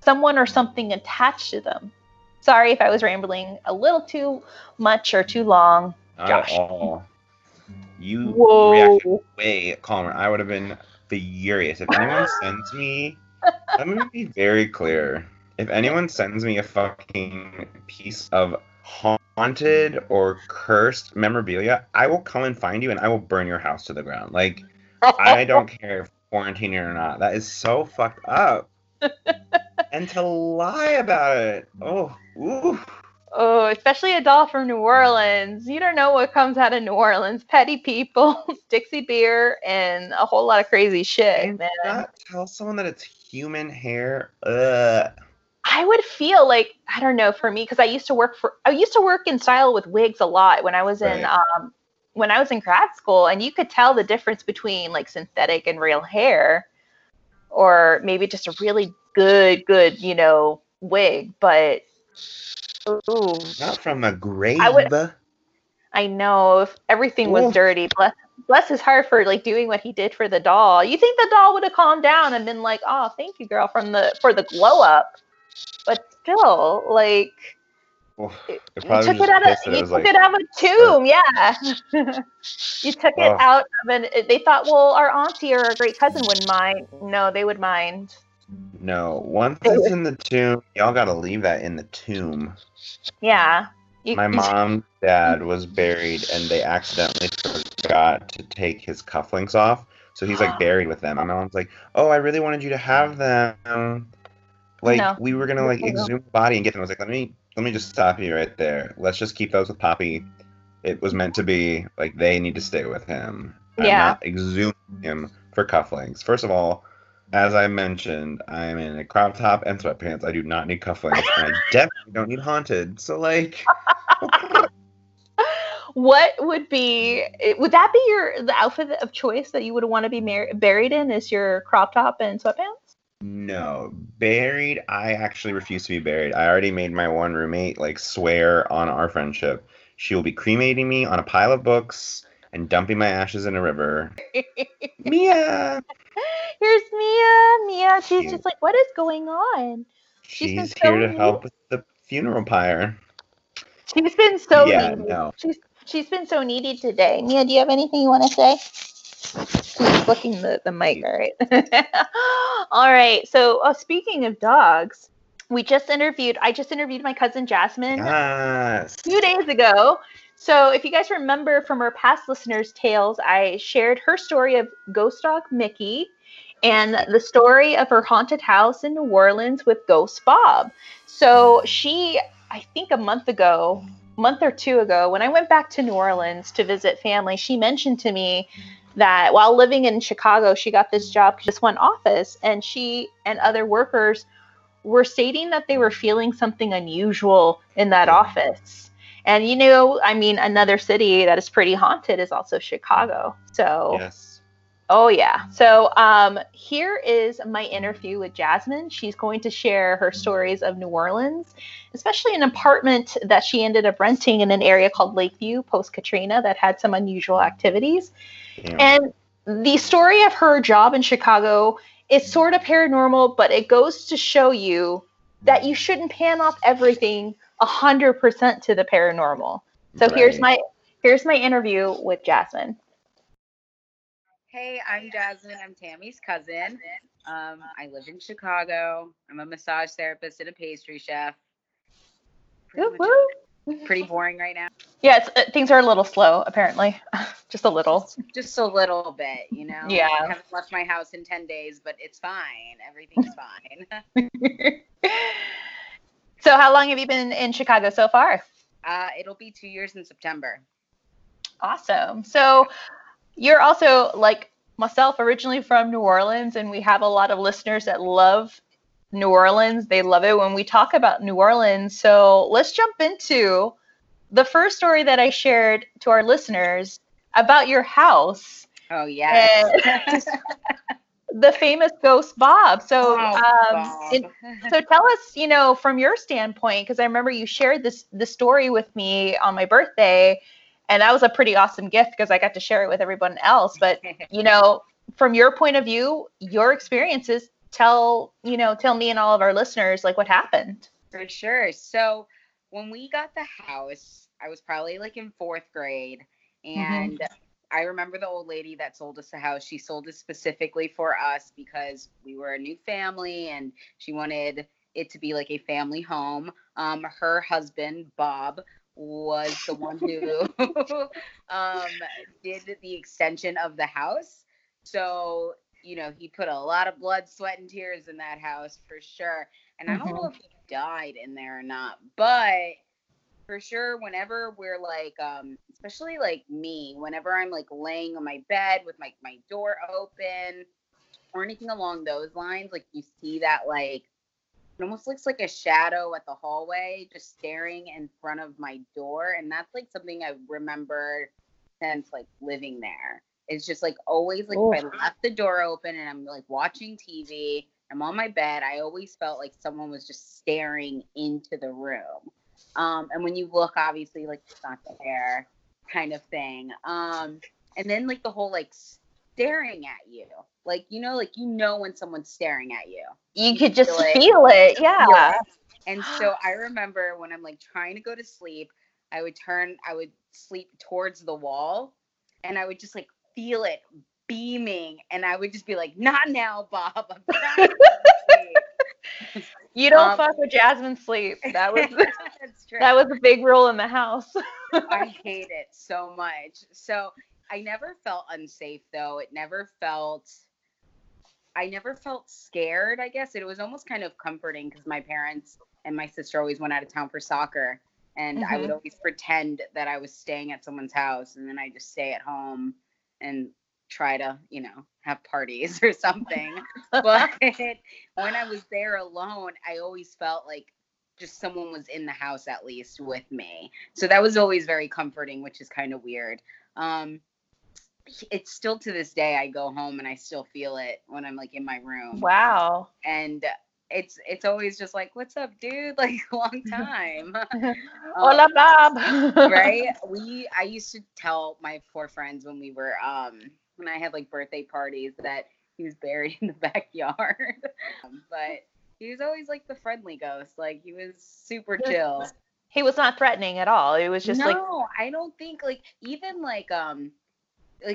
someone or something attached to them. Sorry if I was rambling a little too much or too long. Gosh. You reacted way calmer. I would have been furious. If anyone sends me... I'm going to be very clear. If anyone sends me a fucking piece of haunted or cursed memorabilia, I will come and find you and I will burn your house to the ground. Like, I don't care if quarantining or not. That is so fucked up. And to lie about it. Oh, oof. Oh, especially a doll from New Orleans. You don't know what comes out of New Orleans. Petty people, Dixie beer, and a whole lot of crazy shit, and man. Not tell someone that it's human hair. Ugh. I would feel like, I don't know, for me, because I used to work in style with wigs a lot when I was in when I was in grad school, and you could tell the difference between like synthetic and real hair, or maybe just a really good, you know, wig, but ooh. Not from a grave. I know. If everything was dirty, bless his heart for like doing what he did for the doll. You think the doll would have calmed down and been like, "Oh, thank you, girl, for the glow up," but still, like, you took it out of a tomb. Yeah, you took it out of an. They thought, well, our auntie or our great cousin wouldn't mind. No, they would mind. No, once it's in the tomb, y'all gotta leave that in the tomb. Yeah. My mom's dad was buried, and they accidentally forgot to take his cufflinks off, so he's like buried with them. My mom's like, "Oh, I really wanted you to have them. Like we were gonna like exhume the body and get them." I was like, "Let me just stop you right there. Let's just keep those with Poppy. It was meant to be like they need to stay with him. Yeah. I'm not exhuming him for cufflinks. First of all." As I mentioned, I'm in a crop top and sweatpants. I do not need cufflinks, and I definitely don't need haunted. So, like, what would be? Would that be the outfit of choice that you would want to be buried in? Is your crop top and sweatpants? No, buried. I actually refuse to be buried. I already made my one roommate like swear on our friendship. She will be cremating me on a pile of books and dumping my ashes in a river. Mia. Here's Mia. She's just like, what is going on? She's been here to help with the funeral pyre. She's been so needy. No. She's been so needy today. Mia, do you have anything you want to say? She's flicking the mic, all right. All right. So speaking of dogs, I just interviewed my cousin Jasmine 2 days ago. So if you guys remember from our past listeners' tales, I shared her story of ghost dog Mickey and the story of her haunted house in New Orleans with Ghost Bob. So she, I think a month or two ago, when I went back to New Orleans to visit family, she mentioned to me that while living in Chicago, she got this job, just one office, and she and other workers were stating that they were feeling something unusual in that office. And, you know, I mean, another city that is pretty haunted is also Chicago. So, yes. Oh, yeah. So here is my interview with Jasmine. She's going to share her stories of New Orleans, especially an apartment that she ended up renting in an area called Lakeview post-Katrina that had some unusual activities. Yeah. And the story of her job in Chicago is sort of paranormal, but it goes to show you that you shouldn't pan off everything 100% to the paranormal. So right. Here's my interview with Jasmine. Hey, I'm Jasmine. I'm Tammy's cousin. I live in Chicago. I'm a massage therapist and a pastry chef. Pretty boring right now. Yeah, things are a little slow apparently. Just a little bit, you know. Yeah. I haven't left my house in 10 days, but it's fine. Everything's fine. So how long have you been in Chicago so far? It'll be 2 years in September. Awesome. So you're also, like myself, originally from New Orleans, and we have a lot of listeners that love New Orleans. They love it when we talk about New Orleans. So let's jump into the first story that I shared to our listeners about your house. Oh, yeah. The famous Ghost Bob. So, Bob. So tell us, you know, from your standpoint, because I remember you shared the story with me on my birthday, and that was a pretty awesome gift because I got to share it with everyone else. But you know, from your point of view, your experiences, tell me and all of our listeners like what happened. For sure. So when we got the house, I was probably like in 4th grade, and. Mm-hmm. I remember the old lady that sold us the house. She sold it specifically for us because we were a new family and she wanted it to be like a family home. Her husband, Bob, was the one who did the extension of the house. So, you know, he put a lot of blood, sweat, and tears in that house for sure. And I don't know if he died in there or not, but for sure, whenever we're like, especially like me, whenever I'm like laying on my bed with my door open or anything along those lines, like you see that, like, it almost looks like a shadow at the hallway just staring in front of my door. And that's like something I remember since like living there. It's just like always like if I left the door open and I'm like watching TV, I'm on my bed, I always felt like someone was just staring into the room. And when you look, obviously, like it's not there kind of thing. And then like the whole like staring at you. Like, you know when someone's staring at you. You could just feel it. Yeah. Yes. And so I remember when I'm like trying to go to sleep, I would sleep towards the wall and I would just like feel it beaming. And I would just be like, not now, Bob. I'm trying to sleep. You don't fuck with Jasmine's sleep. That was that was a big rule in the house. I hate it so much. So I never felt unsafe though. I never felt scared, I guess. It was almost kind of comforting because my parents and my sister always went out of town for soccer. And I would always pretend that I was staying at someone's house. And then I just stay at home and try to, have parties or something. But when I was there alone, I always felt like just someone was in the house at least with me. So that was always very comforting, which is kind of weird. It's still to this day, I go home and I still feel it when I'm like in my room. Wow. And it's always just like, what's up, dude? Like, long time. Hola, Bob. Right? I used to tell my four friends when we were, when I had like birthday parties that he was buried in the backyard. But he was always like the friendly ghost. Like he was super chill. He was not threatening at all. It was just no, I don't think like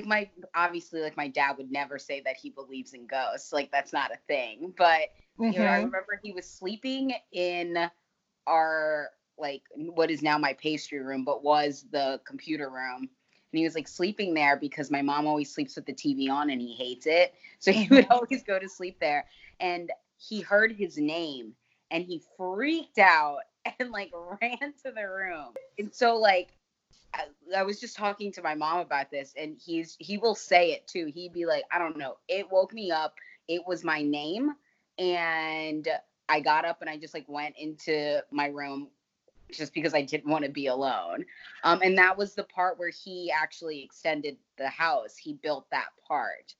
my, obviously like my dad would never say that he believes in ghosts. Like that's not a thing, but I remember he was sleeping in our, like what is now my pastry room, but was the computer room. And he was like sleeping there because my mom always sleeps with the TV on and he hates it. So he would always go to sleep there and he heard his name and he freaked out and like ran to the room. And so like, I was just talking to my mom about this and he will say it too. He'd be like, I don't know. It woke me up. It was my name. And I got up and I just like went into my room just because I didn't want to be alone. And that was the part where he actually extended the house. He built that part.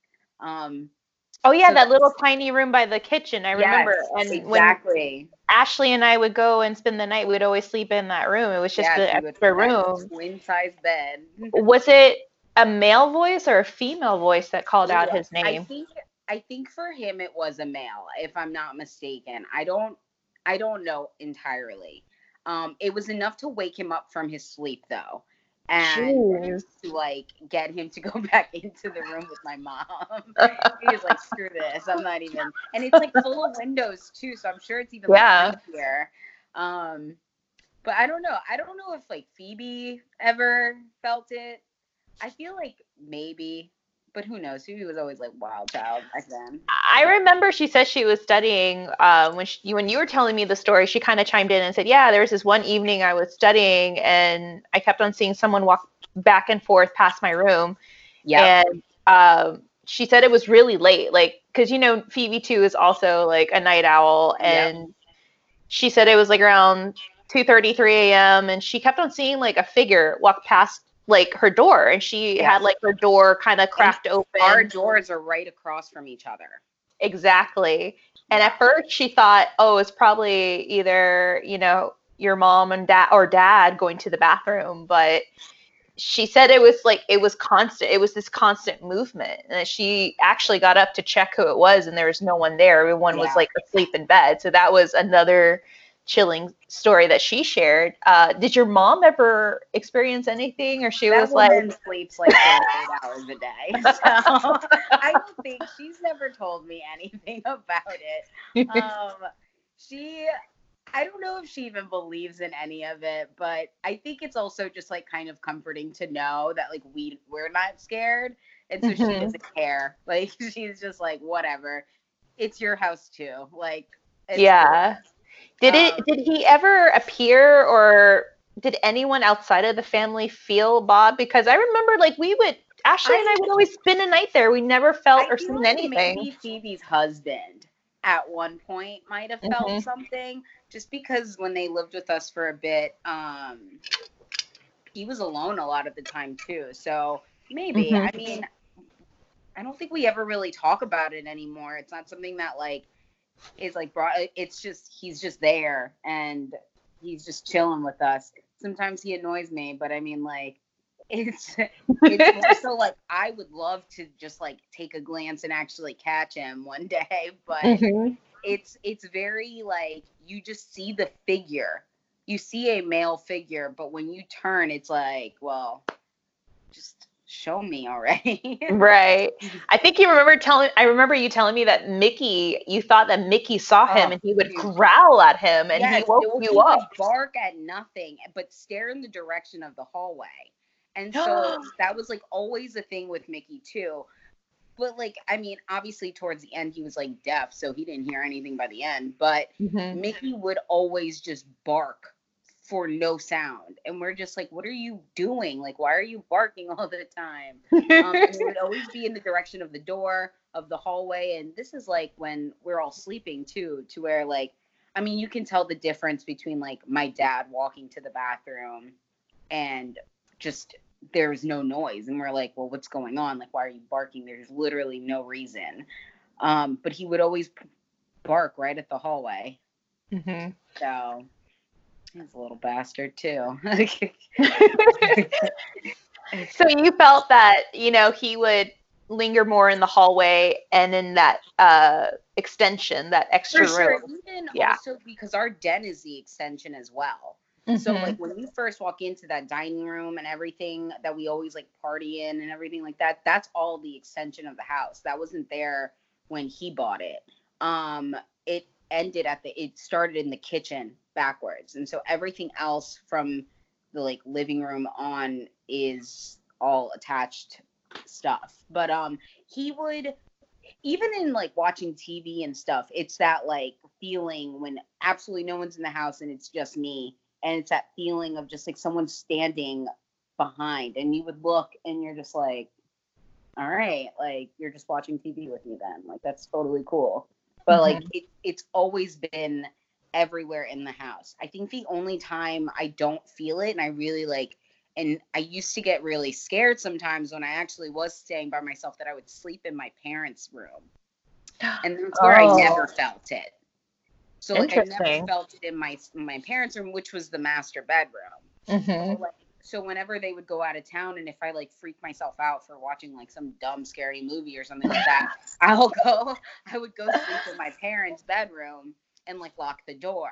Oh yeah, so that little tiny room by the kitchen. I remember. Yes, and exactly. When Ashley and I would go and spend the night, we would always sleep in that room. It was just the extra room. Twin-sized bed. Was it a male voice or a female voice that called out his name? I think for him it was a male, if I'm not mistaken. I don't know entirely. It was enough to wake him up from his sleep though. And to like get him to go back into the room with my mom. He was like, screw this, I'm not even. And it's like full of windows too, so I'm sure it's even like here. But I don't know. I don't know if like Phoebe ever felt it. I feel like maybe, but who knows? Phoebe was always like wild child back then. I remember she said she was studying when you were telling me the story, she kind of chimed in and said, yeah, there was this one evening I was studying and I kept on seeing someone walk back and forth past my room. Yeah. And she said it was really late, like, because, Phoebe too is also like a night owl. And she said it was like around 2:30, 3 a.m. And she kept on seeing like a figure walk past like her door, and she had like her door kind of cracked open. Our doors are right across from each other. Exactly. And at first she thought, oh, it's probably either, your mom and dad or dad going to the bathroom. But she said it was like, it was constant. It was this constant movement. And she actually got up to check who it was and there was no one there. Everyone was like asleep in bed. So that was another chilling story that she shared. Did your mom ever experience anything, or she that was woman like sleeps like 8 hours a day, so I don't think she's never told me anything about it. I don't know if she even believes in any of it, but I think it's also just like kind of comforting to know that like we're not scared, and so she doesn't care. Like she's just like, whatever, it's your house too, like it's Did he ever appear or did anyone outside of the family feel Bob? Because I remember, like, we would, Ashley and I would always spend a night there. We never felt or seen anything. Maybe Phoebe's husband at one point might have felt something, just because when they lived with us for a bit, he was alone a lot of the time too. So maybe, I mean, I don't think we ever really talk about it anymore. It's not something that like is like brought. It's just, he's just there and he's just chilling with us. Sometimes he annoys me, but I mean, like, it's more so like I would love to just like take a glance and actually catch him one day, but it's very like, you just see the figure, you see a male figure, but when you turn, it's like, well, just show me already. Right. I think you remember telling me that Mickey, you thought that Mickey saw him and he would growl at him and he woke you up. He would bark at nothing, but stare in the direction of the hallway. And so that was like always a thing with Mickey too. But like, I mean, obviously towards the end, he was like deaf, so he didn't hear anything by the end, but Mickey would always just bark for no sound. And we're just like, what are you doing? Like, why are you barking all the time? And it would always be in the direction of the door of the hallway. And this is like when we're all sleeping too, to where like, I mean, you can tell the difference between like my dad walking to the bathroom and just, there was no noise, and we're like, well, what's going on? Like, why are you barking? There's literally no reason. But he would always bark right at the hallway. So he's a little bastard too. So you felt that, you know, he would linger more in the hallway and in that extension, that extra room. Even also because our den is the extension as well. So, like, when you first walk into that dining room and everything that we always, like, party in and everything like that, that's all the extension of the house. That wasn't there when he bought it. It ended at it started in the kitchen backwards. And so everything else from the, like, living room on is all attached stuff. But he would, even in, like, watching TV and stuff, it's that, like, feeling when absolutely no one's in the house and it's just me. And it's that feeling of just like someone standing behind, and you would look and you're just like, all right, like you're just watching TV with me then. Like, that's totally cool. But like, it's always been everywhere in the house. I think the only time I don't feel it, and I really like, and I used to get really scared sometimes when I actually was staying by myself, that I would sleep in my parents' room. And that's where I never felt it. So like I never felt it in my parents' room, which was the master bedroom. So, like, so whenever they would go out of town, and if I like freak myself out for watching like some dumb scary movie or something like that, I would go sleep in my parents' bedroom and like lock the door.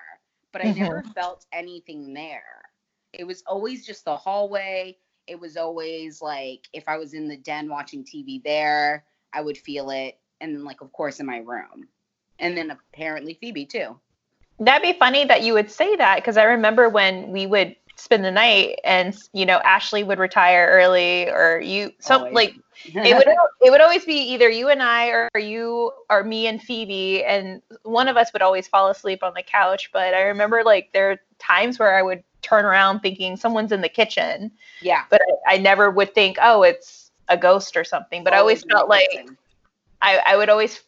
But I never felt anything there. It was always just the hallway. It was always like if I was in the den watching TV there, I would feel it, and then like of course in my room. And then apparently Phoebe too. That'd be funny that you would say that, because I remember when we would spend the night, and you know, Ashley would retire early, or you, so like it would always be either you and I, or you or me and Phoebe, and one of us would always fall asleep on the couch. But I remember like there are times where I would turn around thinking someone's in the kitchen. Yeah. But I never would think, oh, it's a ghost or something. But always I always felt like I would always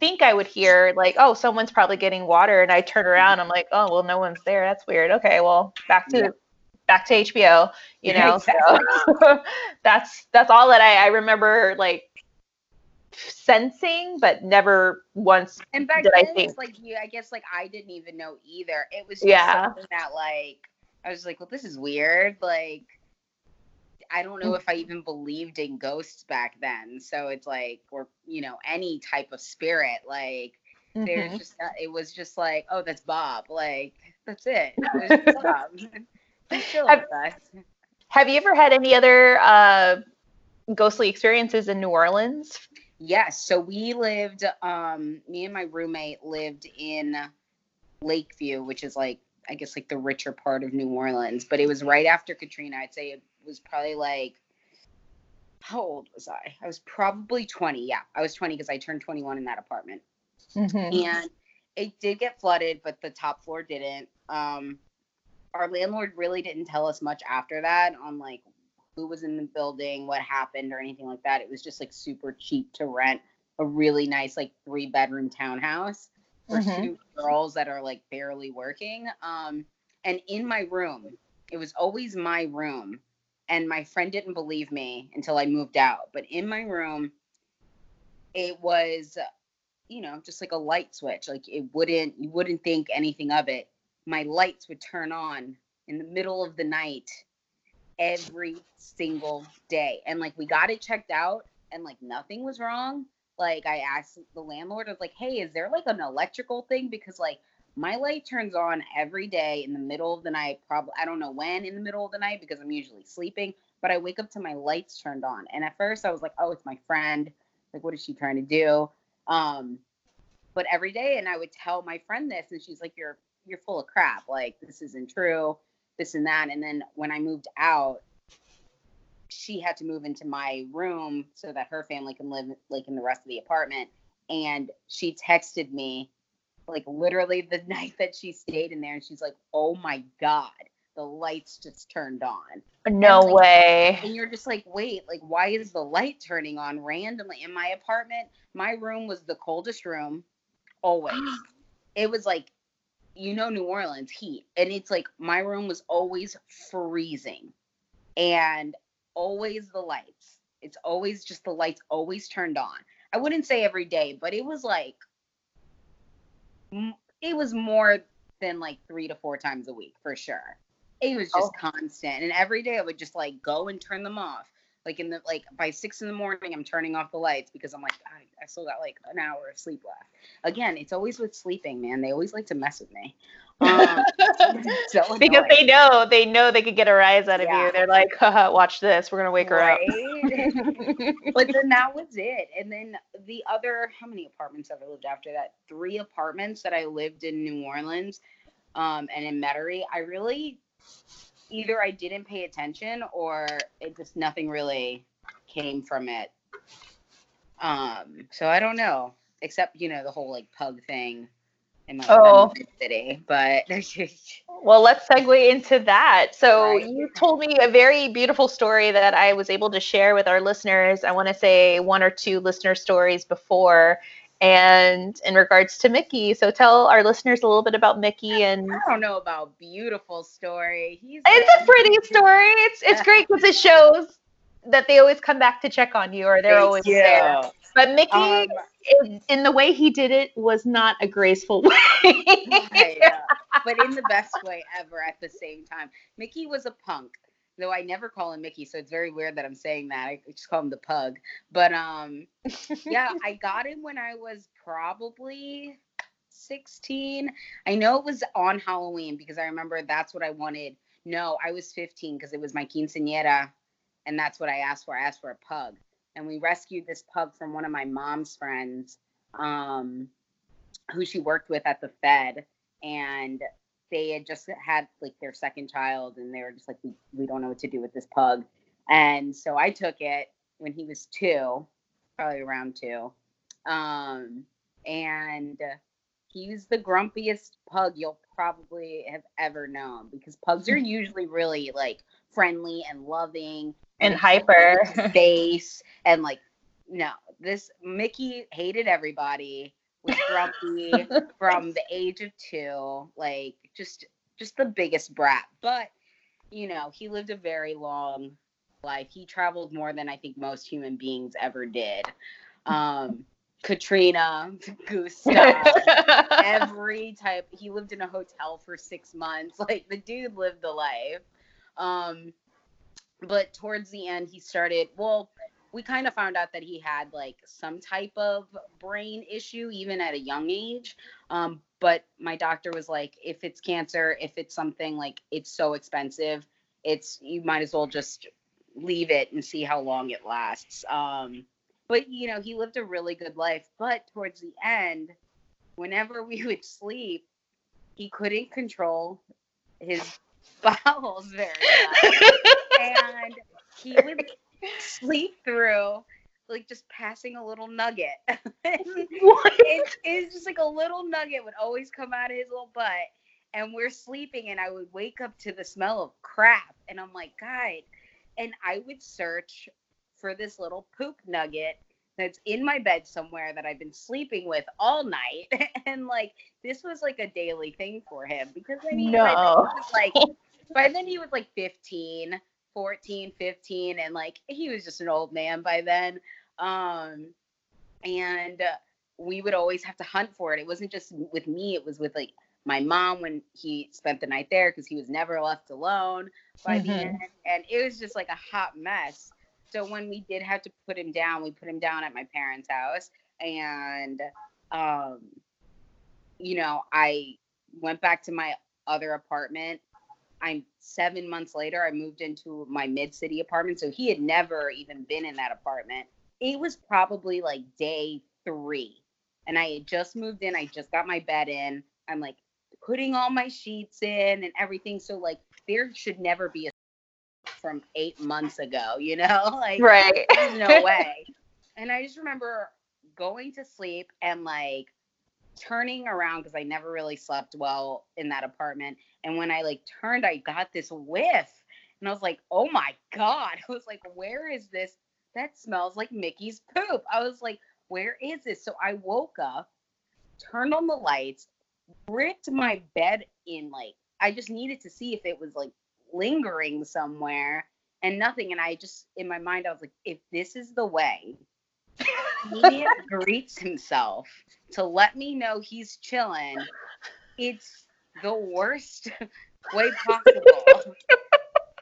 think I would hear like, oh, someone's probably getting water, and I turn around, I'm like, oh well, no one's there, that's weird, okay, well back to HBO, you know. Exactly. So that's all that I remember like sensing, but never once and back did then, I think it's like I guess like I didn't even know either. It was just something that like I was like, well, this is weird, like I don't know if I even believed in ghosts back then. So it's like, or, you know, any type of spirit, like there's just, it was just like, oh, that's Bob. Like, that's it. There's just Bob. Have you ever had any other ghostly experiences in New Orleans? Yes. So we lived, me and my roommate lived in Lakeview, which is like, I guess like the richer part of New Orleans, but it was right after Katrina. I'd say it was probably like, how old was I? I was probably 20. Yeah, I was 20 because I turned 21 in that apartment. And it did get flooded, but the top floor didn't. our landlord really didn't tell us much after that on like who was in the building, what happened or anything like that. It was just like super cheap to rent a really nice like 3-bedroom townhouse for two girls that are like barely working. And in my room, it was always my room. And my friend didn't believe me until I moved out. But in my room, it was, you know, just like a light switch. Like it wouldn't, you wouldn't think anything of it. My lights would turn on in the middle of the night every single day. And like we got it checked out and like nothing was wrong. Like I asked the landlord, I was like, hey, is there like an electrical thing? Because like my light turns on every day in the middle of the night. Probably, I don't know when in the middle of the night because I'm usually sleeping, but I wake up to my lights turned on. And at first I was like, oh, it's my friend. Like, what is she trying to do? But every day, and I would tell my friend this and she's like, you're full of crap. Like, this isn't true, this and that. And then when I moved out, she had to move into my room so that her family can live like in the rest of the apartment. And she texted me like literally the night that she stayed in there, and she's like, oh my God, the lights just turned on. No and, like, way. And you're just like, wait, like why is the light turning on randomly in my apartment? My room was the coldest room always. It was like, you know, New Orleans heat. And it's like my room was always freezing and always the lights. It's always just the lights always turned on. I wouldn't say every day, but it was like, it was more than like 3 to 4 times a week for sure. It was just constant. And every day I would just like go and turn them off. Like in the, like by 6 in the morning, I'm turning off the lights because I'm like, I still got like an hour of sleep left. Again, it's always with sleeping, man. They always like to mess with me. So because they know they could get a rise out of you. They're like, haha, watch this. We're going to wake her up. But then that was it. And then the other, how many apartments have I lived after that? 3 apartments that I lived in New Orleans and in Metairie. I really... Either I didn't pay attention or it just nothing really came from it. So I don't know, except, you know, the whole like pug thing in my city, but well, let's segue into that. So you told me a very beautiful story that I was able to share with our listeners. I want to say 1 or 2 listener stories before and in regards to Mickey. So tell our listeners a little bit about Mickey. And I don't know about beautiful story. It's a pretty story. It's great because it shows that they always come back to check on you, or they're always there. But Mickey, in the way he did it, was not a graceful way. But in the best way ever at the same time. Mickey was a punk. Though I never call him Mickey, so it's very weird that I'm saying that. I just call him the pug. But, yeah, I got him when I was probably 16. I know it was on Halloween because I remember that's what I wanted. No, I was 15 because it was my quinceañera, and that's what I asked for. I asked for a pug. And we rescued this pug from one of my mom's friends who she worked with at the Fed, and they had just had like their second child, and they were just like, we don't know what to do with this pug. And so I took it when he was 2, probably around 2. And he was the grumpiest pug you'll probably have ever known, because pugs are usually really like friendly and loving and hyper face. And like, no, this Mickey hated everybody. Was grumpy from the age of 2, like just the biggest brat. But you know, he lived a very long life. He traveled more than I think most human beings ever did. Katrina, Gustav, every type. He lived in a hotel for 6 months. Like, the dude lived the life. But towards the end, he started, well, we kind of found out that he had like some type of brain issue, even at a young age. But my doctor was like, if it's cancer, if it's something like, it's so expensive, you might as well just leave it and see how long it lasts. But you know, he lived a really good life. But towards the end, whenever we would sleep, he couldn't control his bowels very well. And he would sleep through like just passing a little nugget. It's just like a little nugget would always come out of his little butt, and we're sleeping, and I would wake up to the smell of crap, and I'm like, God. And I would search for this little poop nugget that's in my bed somewhere that I've been sleeping with all night. And like, this was like a daily thing for him, because I mean, by then he was like 14, 15, and like, he was just an old man by then. And we would always have to hunt for it. It wasn't just with me. It was with like my mom when he spent the night there, because he was never left alone by the end. And it was just like a hot mess. So when we did have to put him down, we put him down at my parents' house. And, you know, I went back to my other apartment. I'm 7 months later, I moved into my mid-city apartment. So he had never even been in that apartment. It was probably like day 3. And I had just moved in. I just got my bed in. I'm like putting all my sheets in and everything. So like there should never be a from 8 months ago, you know, like, right. There's no way. And I just remember going to sleep and like turning around, because I never really slept well in that apartment. And when I like turned, I got this whiff, and I was like, oh my God. I was like, where is this? That smells like Mickey's poop. I was like, where is this? So I woke up, turned on the lights, ripped my bed in, like, I just needed to see if it was like lingering somewhere, and nothing. And I just, in my mind, I was like, if this is the way he greets himself to let me know he's chilling, it's the worst way possible.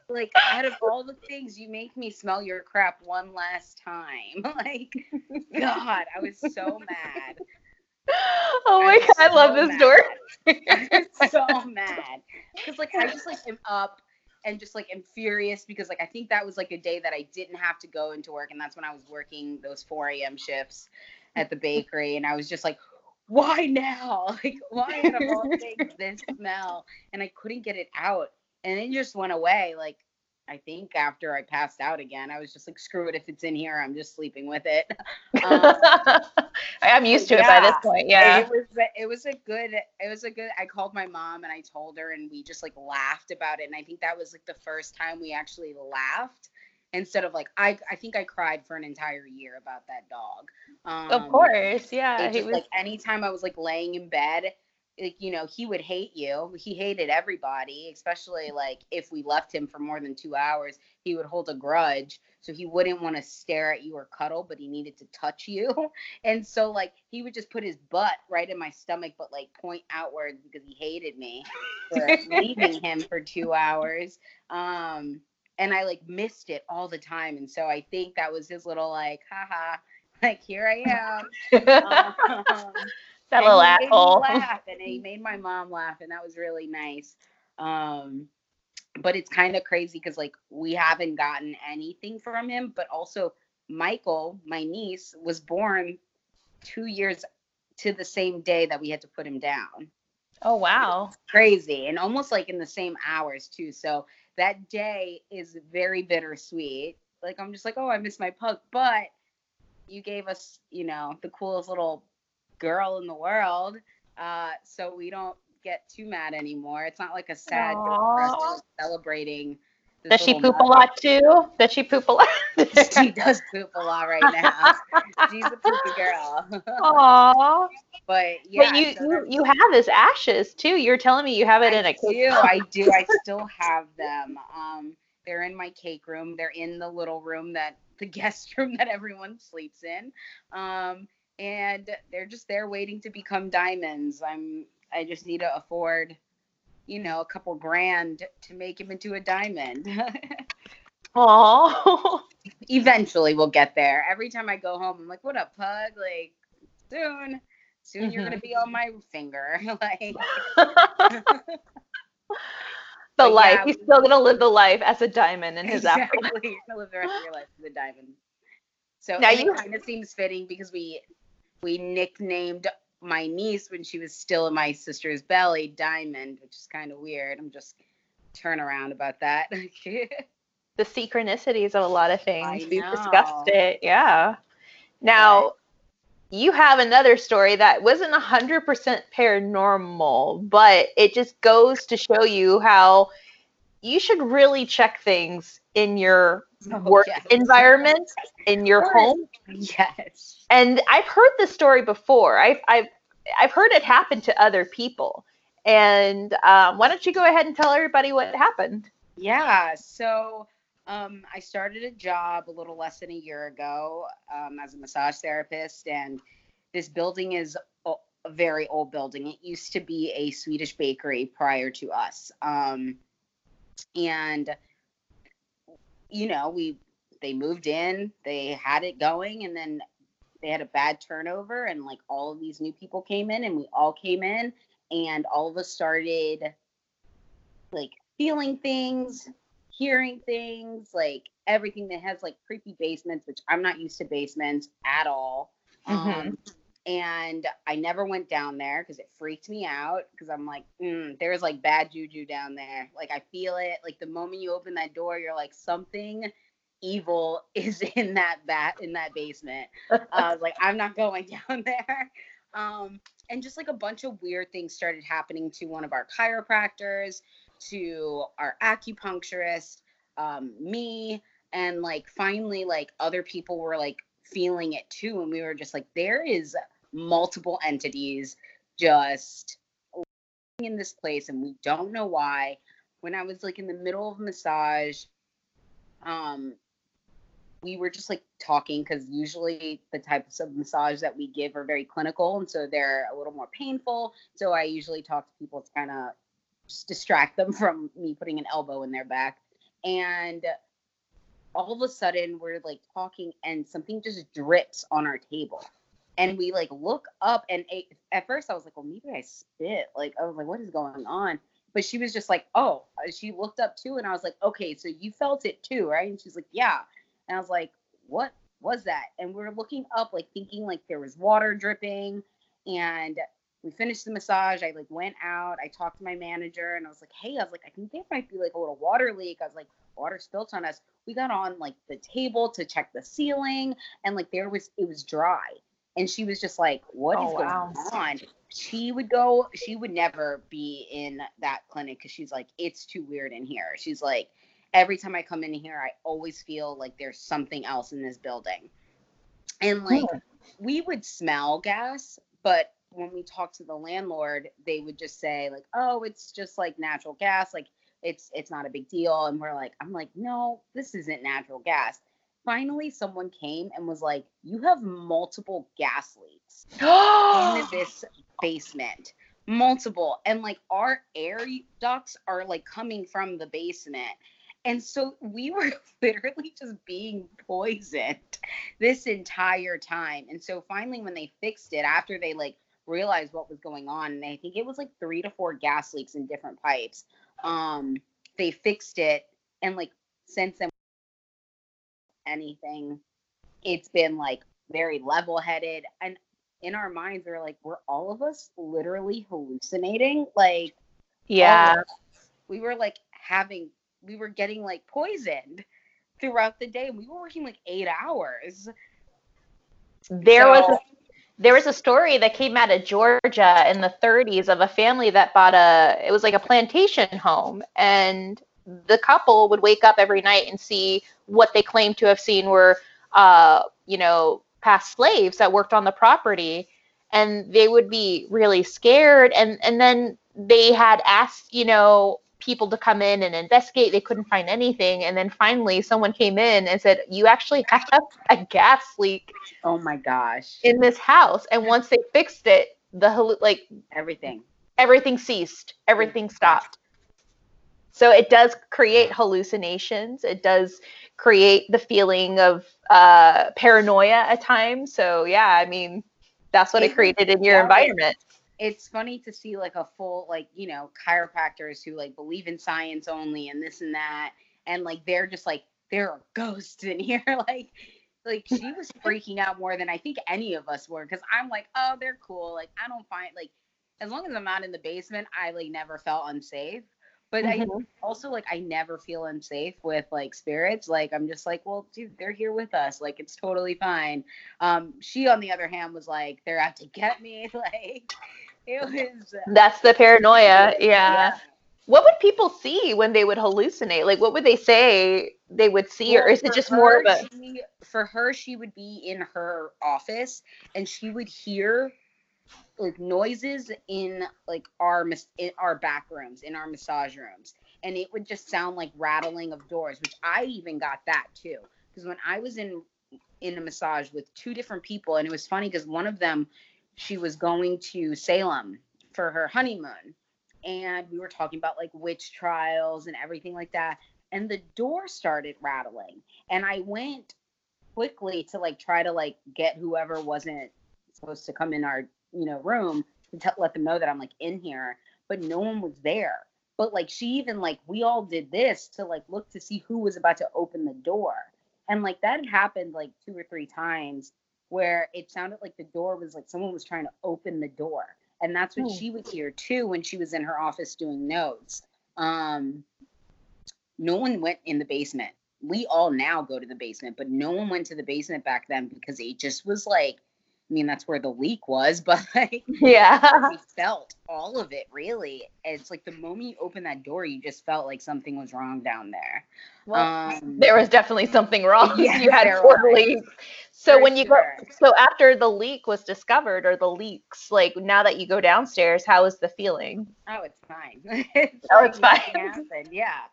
Like, out of all the things, you make me smell your crap one last time. Like, God, I was so mad. Oh my God, I love this story. I was so mad, because like I just like am up and just like am furious, because like I think that was like a day that I didn't have to go into work, and that's when I was working those 4 a.m. shifts at the bakery, and I was just like, why now? Like, why out of all things this smell? And I couldn't get it out, and it just went away. Like, I think after I passed out again, I was just like, screw it. If it's in here, I'm just sleeping with it. I'm used to it by this point. Yeah. It was a good, I called my mom and I told her, and we just like laughed about it. And I think that was like the first time we actually laughed, instead of like, I think I cried for an entire year about that dog. Of course. Yeah. It just, like, anytime I was like laying in bed, like, you know, he would hate you. He hated everybody, especially like if we left him for more than 2 hours, he would hold a grudge. So he wouldn't want to stare at you or cuddle, but he needed to touch you. And so like, he would just put his butt right in my stomach, but like point outwards, because he hated me for leaving him for 2 hours. And I like missed it all the time. And so I think that was his little like, haha, like, here I am. That little asshole. And he made my mom laugh, and that was really nice. But it's kind of crazy, because like we haven't gotten anything from him. But also Michael, my niece, was born 2 years to the same day that we had to put him down. Oh wow, crazy. And almost like in the same hours too. So that day is very bittersweet. Like, I'm just like, oh, I miss my pug, but you gave us, you know, the coolest little girl in the world, so we don't get too mad anymore. It's not like a sad day for us celebrating. Does she poop a lot too? Does she poop a lot? She does poop a lot right now. She's a poopy girl. Aww. But yeah, but you have his ashes too. You're telling me you have it in a cake. I do. I still have them. They're in my cake room. They're in the little room, that the guest room that everyone sleeps in. And they're just there waiting to become diamonds. I just need to afford, you know, a couple grand to make him into a diamond. Aww. Eventually we'll get there. Every time I go home, I'm like, what up, pug? Like, soon you're going to be on my finger. Like, the life. Yeah, he's still going to live the life as a diamond in his apple. Exactly. You're going to live the rest of your life as a diamond. So now it kind of seems fitting, because we nicknamed my niece, when she was still in my sister's belly, Diamond, which is kind of weird. I'm just turnaround about that. The synchronicities of a lot of things. We've discussed it. Yeah. Now, you have another story that wasn't 100% paranormal, but it just goes to show you how you should really check things in your work environment, in your home. Yes. And I've heard this story before. I've heard it happen to other people. And why don't you go ahead and tell everybody what happened? Yeah. So I started a job a little less than a year ago as a massage therapist. And this building is a very old building. It used to be a Swedish bakery prior to us. And, you know, they moved in, they had it going, and then they had a bad turnover. And like all of these new people came in, and we all came in. And all of us started, like, feeling things, hearing things, like, everything that has, like, creepy basements, which I'm not used to basements at all. Mm-hmm. And I never went down there because it freaked me out because I'm like, there's, like, bad juju down there. Like, I feel it. Like, the moment you open that door, you're like, something evil is in that basement. Like, I'm not going down there. And just like a bunch of weird things started happening to one of our chiropractors, to our acupuncturist, me, and like finally like other people were like feeling it too. And we were just like, there is multiple entities just in this place and we don't know why. When I was like in the middle of massage, we were just like talking because usually the types of massage that we give are very clinical. And so they're a little more painful. So I usually talk to people to kind of just distract them from me putting an elbow in their back. And all of a sudden we're like talking and something just drips on our table. And we like look up and at first I was like, well, maybe I spit. Like, I was like, what is going on? But she was just like, oh, she looked up too. And I was like, okay, so you felt it too, right? And she's like, yeah. And I was like, what was that? And we were looking up, like thinking like there was water dripping. And we finished the massage. I like went out. I talked to my manager and I was like, hey, I think there might be like a little water leak. I was like, water spilt on us. We got on like the table to check the ceiling. And like it was dry. And she was just like, what is going on? She would never be in that clinic because she's like, it's too weird in here. She's like, every time I come in here, I always feel like there's something else in this building. And like, we would smell gas, but when we talked to the landlord, they would just say like, oh, it's just like natural gas. Like it's not a big deal. And I'm like, no, this isn't natural gas. Finally, someone came and was like, you have multiple gas leaks in this basement, multiple. And like our air ducts are like coming from the basement. And so we were literally just being poisoned this entire time. And so finally, when they fixed it, after they like realized what was going on, and I think it was like 3 to 4 gas leaks in different pipes, they fixed it. And like since then, it's been like very level-headed. And in our minds, we're like, were all of us literally hallucinating? Like, yeah, we were like we were getting like poisoned throughout the day. We were working like 8 hours. There was a story that came out of Georgia in the 30s of a family that bought it was like a plantation home. And the couple would wake up every night and see what they claimed to have seen were, past slaves that worked on the property. And they would be really scared. And then they had asked, people to come in and investigate. They couldn't find anything. And then finally someone came in and said, you actually have a gas leak. Oh my gosh. In this house. And once they fixed it, everything ceased. Everything stopped. So it does create hallucinations. It does create the feeling of paranoia at times. So yeah, I mean, that's what it created in your environment. It's funny to see like a full, like, chiropractors who like believe in science only and this and that. And like, they're just like, there are ghosts in here. Like she was freaking out more than I think any of us were. 'Cause I'm like, oh, they're cool. Like, I don't find, like, as long as I'm not in the basement, I like never felt unsafe. But I also, like, I never feel unsafe with, like, spirits. Like, I'm just like, well, dude, they're here with us. Like, it's totally fine. She, on the other hand, was like, they're out to get me. Like, it was... That's the paranoia. Yeah. Yeah. What would people see when they would hallucinate? Like, what would they say they would see? Well, or is it just more of a... For her, she would be in her office, and she would hear... like noises in like our back rooms, in our massage rooms, and it would just sound like rattling of doors, which I even got that too, because when I was in a massage with two different people, and it was funny because one of them, she was going to Salem for her honeymoon, and we were talking about like witch trials and everything like that, and the door started rattling, and I went quickly to like try to like get whoever wasn't supposed to come in our room to let them know that I'm like in here, but no one was there. But like she even like we all did this to like look to see who was about to open the door, and like that had happened like 2 or 3 times where it sounded like the door was like someone was trying to open the door, and that's what she would hear too when she was in her office doing notes. No one went in the basement. We all now go to the basement, but no one went to the basement back then because it just was like. I mean, that's where the leak was, but like, yeah, we felt all of it really. It's like the moment you open that door, you just felt like something was wrong down there. Well, there was definitely something wrong. Yeah, you had 4 leaks. So when you go, so after the leak was discovered or the leaks, like now that you go downstairs, how is the feeling? Oh, it's fine. It's fine. Happened. Yeah.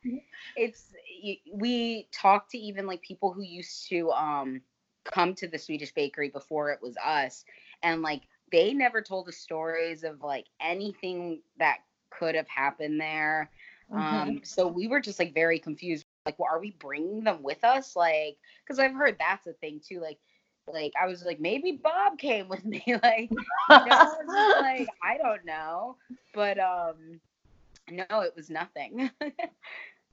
We talked to even like people who used to, come to the Swedish bakery before it was us, and like they never told the stories of like anything that could have happened there. So we were just like very confused, like, well, are we bringing them with us? Like, because I've heard that's a thing too, like I was like, maybe Bob came with me, like, like I don't know, but no, it was nothing.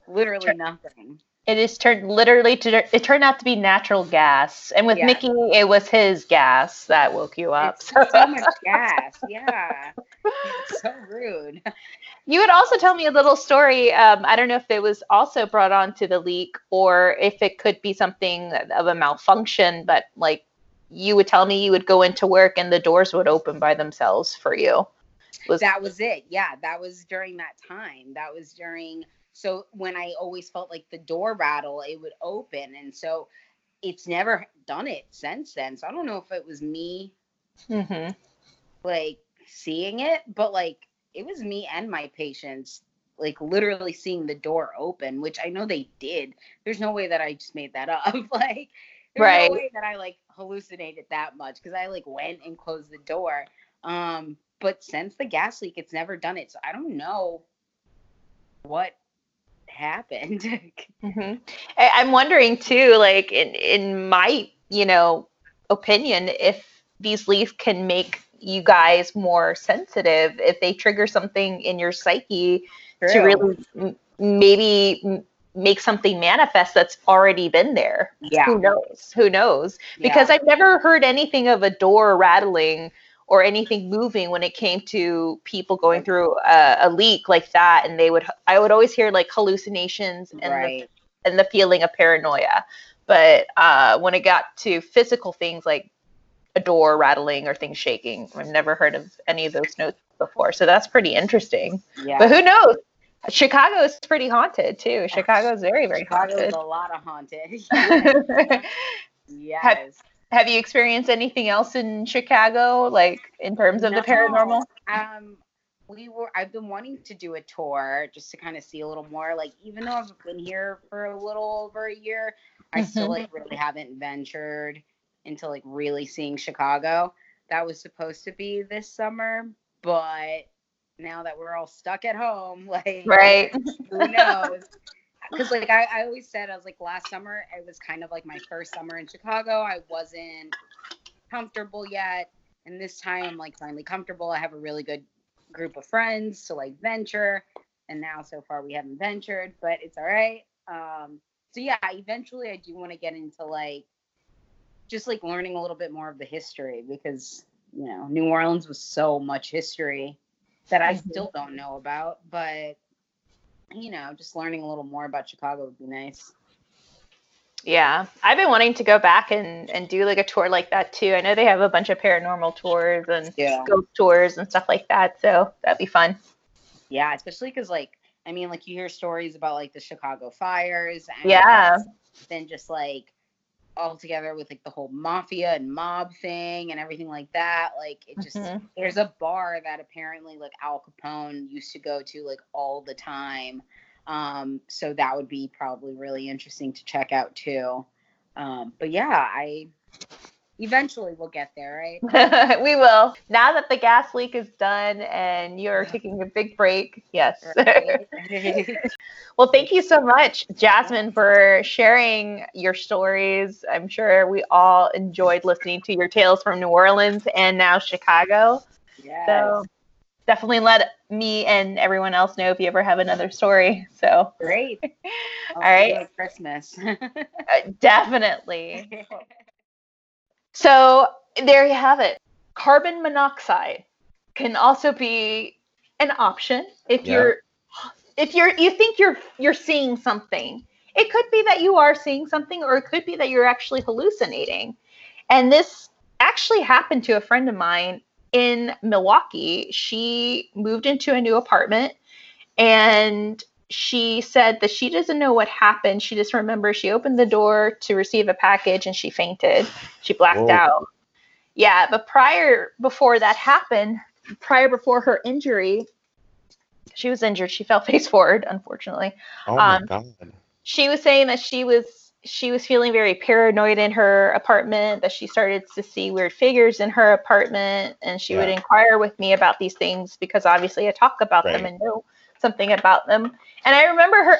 Literally nothing. It turned out to be natural gas. And with Mickey, it was his gas that woke you up. It's so much gas. Yeah. It's so rude. You would also tell me a little story. I don't know if it was also brought on to the leak or if it could be something of a malfunction, but like you would tell me you would go into work and the doors would open by themselves for you. That was it. Yeah. That was during that time. That was during... So when I always felt like the door rattle, it would open. And so it's never done it since then. So I don't know if it was me, like, seeing it. But, like, it was me and my patients, like, literally seeing the door open, which I know they did. There's no way that I just made that up. Like, there's no way that I, like, hallucinated that much because I, like, went and closed the door. But since the gas leak, it's never done it. So I don't know what happened. I'm wondering too, like in my opinion, if these leaks can make you guys more sensitive, if they trigger something in your psyche to really maybe make something manifest that's already been there. Who knows Because I've never heard anything of a door rattling or anything moving when it came to people going through a leak like that, and I would always hear like hallucinations and the feeling of paranoia. But when it got to physical things like a door rattling or things shaking, I've never heard of any of those notes before. So that's pretty interesting. Yeah. But who knows? Chicago is pretty haunted too. Chicago is very, very haunted. Chicago is a lot of haunted. Yes. Have you experienced anything else in Chicago, like in terms of the paranormal? I've been wanting to do a tour just to kind of see a little more. Like, even though I've been here for a little over a year, I still like really haven't ventured into like really seeing Chicago. That was supposed to be this summer, but now that we're all stuck at home, like, who knows? Because, like, I always said, I was, like, last summer, it was kind of, like, my first summer in Chicago. I wasn't comfortable yet. And this time, I'm, like, finally comfortable. I have a really good group of friends to, like, venture. And now, so far, we haven't ventured. But it's all right. So, yeah, eventually, I do want to get into, like, just, like, learning a little bit more of the history. Because, New Orleans was so much history that I still don't know about. But... you know, just learning a little more about Chicago would be nice. Yeah, I've been wanting to go back and do like a tour like that too. I know they have a bunch of paranormal tours and ghost tours and stuff like that, so that'd be fun. Yeah, especially because like, I mean, like you hear stories about like the Chicago fires and then just like all together with like the whole mafia and mob thing and everything like that. Like it just, there's a bar that apparently like Al Capone used to go to like all the time. So that would be probably really interesting to check out too. But yeah, I eventually will get there, right? We will. Now that the gas leak is done and you're taking a big break. Yes. Right. Well, thank you so much, Jasmine, for sharing your stories. I'm sure we all enjoyed listening to your tales from New Orleans and now Chicago. Yes. So definitely let me and everyone else know if you ever have another story. So great. All right. Christmas. Definitely. So there you have it. Carbon monoxide can also be an option if you think you're seeing something. It could be that you are seeing something, or it could be that you're actually hallucinating. And this actually happened to a friend of mine in Milwaukee. She moved into a new apartment and she said that she doesn't know what happened. She just remembers she opened the door to receive a package and she fainted. She blacked out. Yeah, but before her injury, she was injured. She fell face forward, unfortunately. Oh my God. She was saying that she was feeling very paranoid in her apartment, that she started to see weird figures in her apartment, and she would inquire with me about these things because obviously I talk about them and know something about them. And I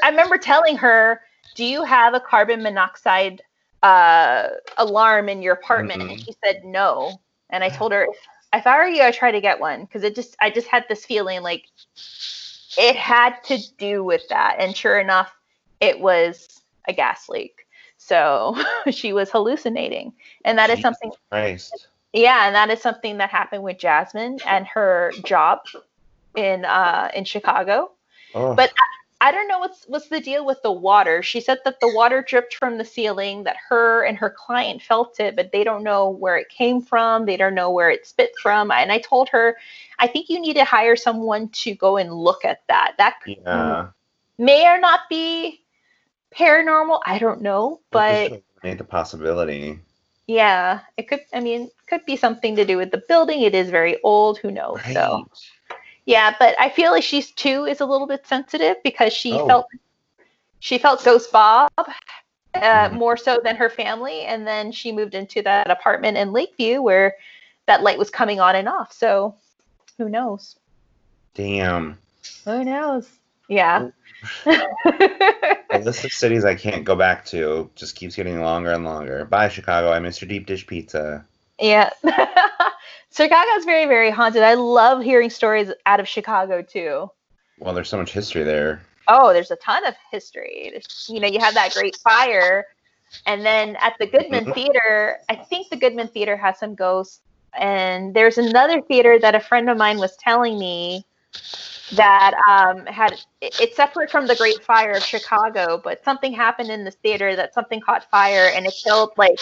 remember telling her, do you have a carbon monoxide alarm in your apartment? And she said no. And I told her, if I were you, I'd try to get one, because I just had this feeling like it had to do with that. And sure enough, it was a gas leak. So she was hallucinating. And that is something. Christ. Yeah. And that is something that happened with Jasmine and her job in Chicago. Oh. But I don't know what's the deal with the water. She said that the water dripped from the ceiling, that her and her client felt it, but they don't know where it came from. They don't know where it spit from. And I told her, I think you need to hire someone to go and look at that. That may or not be paranormal. I don't know, but the possibility. Yeah, it could. I mean, could be something to do with the building. It is very old. Who knows? Right. So. Yeah, but I feel like she too is a little bit sensitive, because she felt Ghost Bob more so than her family, and then she moved into that apartment in Lakeview where that light was coming on and off. So who knows? Damn. Who knows? Yeah. The list of cities I can't go back to just keeps getting longer and longer. Bye, Chicago. I miss your deep dish pizza. Yeah. Chicago's very, very haunted. I love hearing stories out of Chicago, too. Well, there's so much history there. Oh, there's a ton of history. You know, you have that great fire. And then at the Goodman Theater, I think the Goodman Theater has some ghosts. And there's another theater that a friend of mine was telling me that it's separate from the Great Fire of Chicago, but something happened in this theater that something caught fire and it killed, like,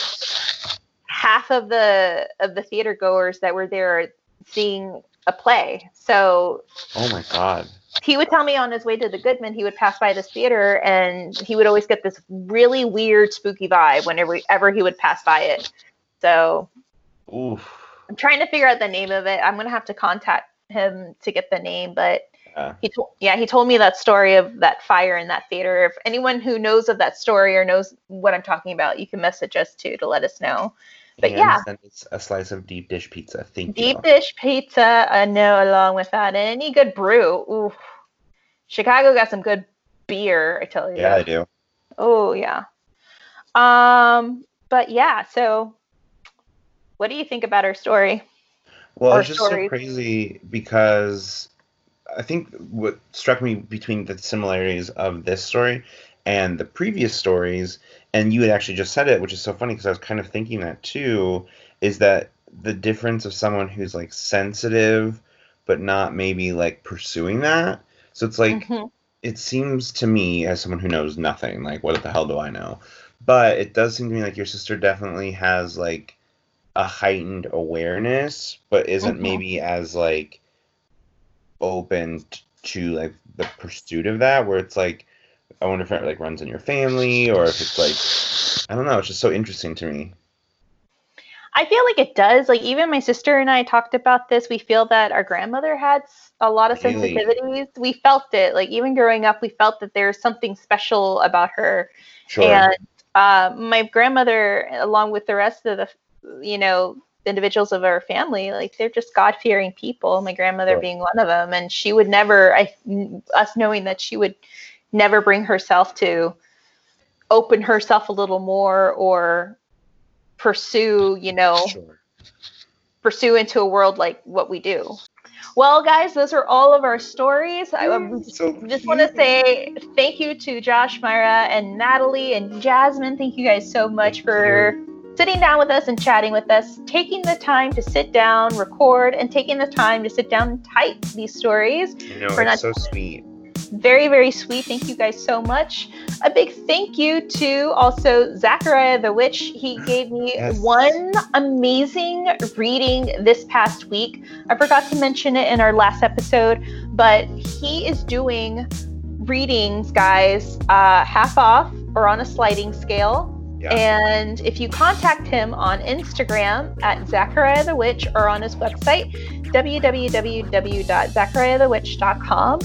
half of the theater goers that were there seeing a play. So, oh my God. He would tell me on his way to the Goodman, he would pass by this theater and he would always get this really weird, spooky vibe whenever he would pass by it. So, oof. I'm trying to figure out the name of it. I'm going to have to contact him to get the name, but he told me that story of that fire in that theater. If anyone who knows of that story or knows what I'm talking about, you can message us too to let us know. But and it's a slice of deep dish pizza. Thank you. Deep dish pizza, I know, along with that. And any good brew. Ooh. Chicago got some good beer, I tell you. Yeah, they do. Oh, yeah. But yeah, so what do you think about our story? Well, it's just so crazy because I think what struck me between the similarities of this story and the previous stories, and you had actually just said it, which is so funny because I was kind of thinking that too, is that the difference of someone who's like sensitive but not maybe like pursuing that. So it's like it seems to me, as someone who knows nothing, like, what the hell do I know? But it does seem to me like your sister definitely has, like, a heightened awareness, but isn't maybe as, like, open to, like, the pursuit of that, where it's, like, I wonder if it, like, runs in your family, or if it's, like, I don't know, it's just so interesting to me. I feel like it does. Like, even my sister and I talked about this. We feel that our grandmother had a lot of sensitivities. We felt it. Like, even growing up, we felt that there's something special about her. Sure. And my grandmother, along with the rest of the, you know, individuals of our family, like, they're just God-fearing people, my grandmother being one of them. And she would never, us knowing that she would never bring herself to open herself a little more or pursue, you know, pursue into a world like what we do. Well, guys, those are all of our stories. I just want to say thank you to Josh, Myra, and Natalie, and Jasmine. Thank you guys so much for sitting down with us and chatting with us, taking the time to sit down, record, and taking the time to sit down and type these stories. You know, it's so sweet. Very, very sweet. Thank you guys so much. A big thank you to also Zachariah the Witch. He gave me one amazing reading this past week. I forgot to mention it in our last episode, but he is doing readings, guys, half off or on a sliding scale. Yeah. And if you contact him on Instagram at Zachariah the Witch or on his website, www.zachariahthewitch.com,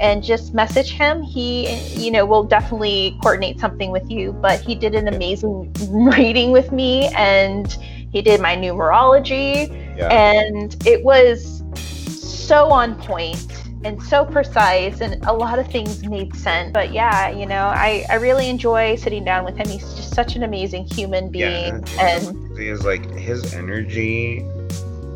and just message him, he, you know, will definitely coordinate something with you. But he did an amazing reading with me, and he did my numerology, and it was so on point and so precise, and a lot of things made sense. But yeah, you know, I really enjoy sitting down with him. He's just such an amazing human being. And he is, like, his energy.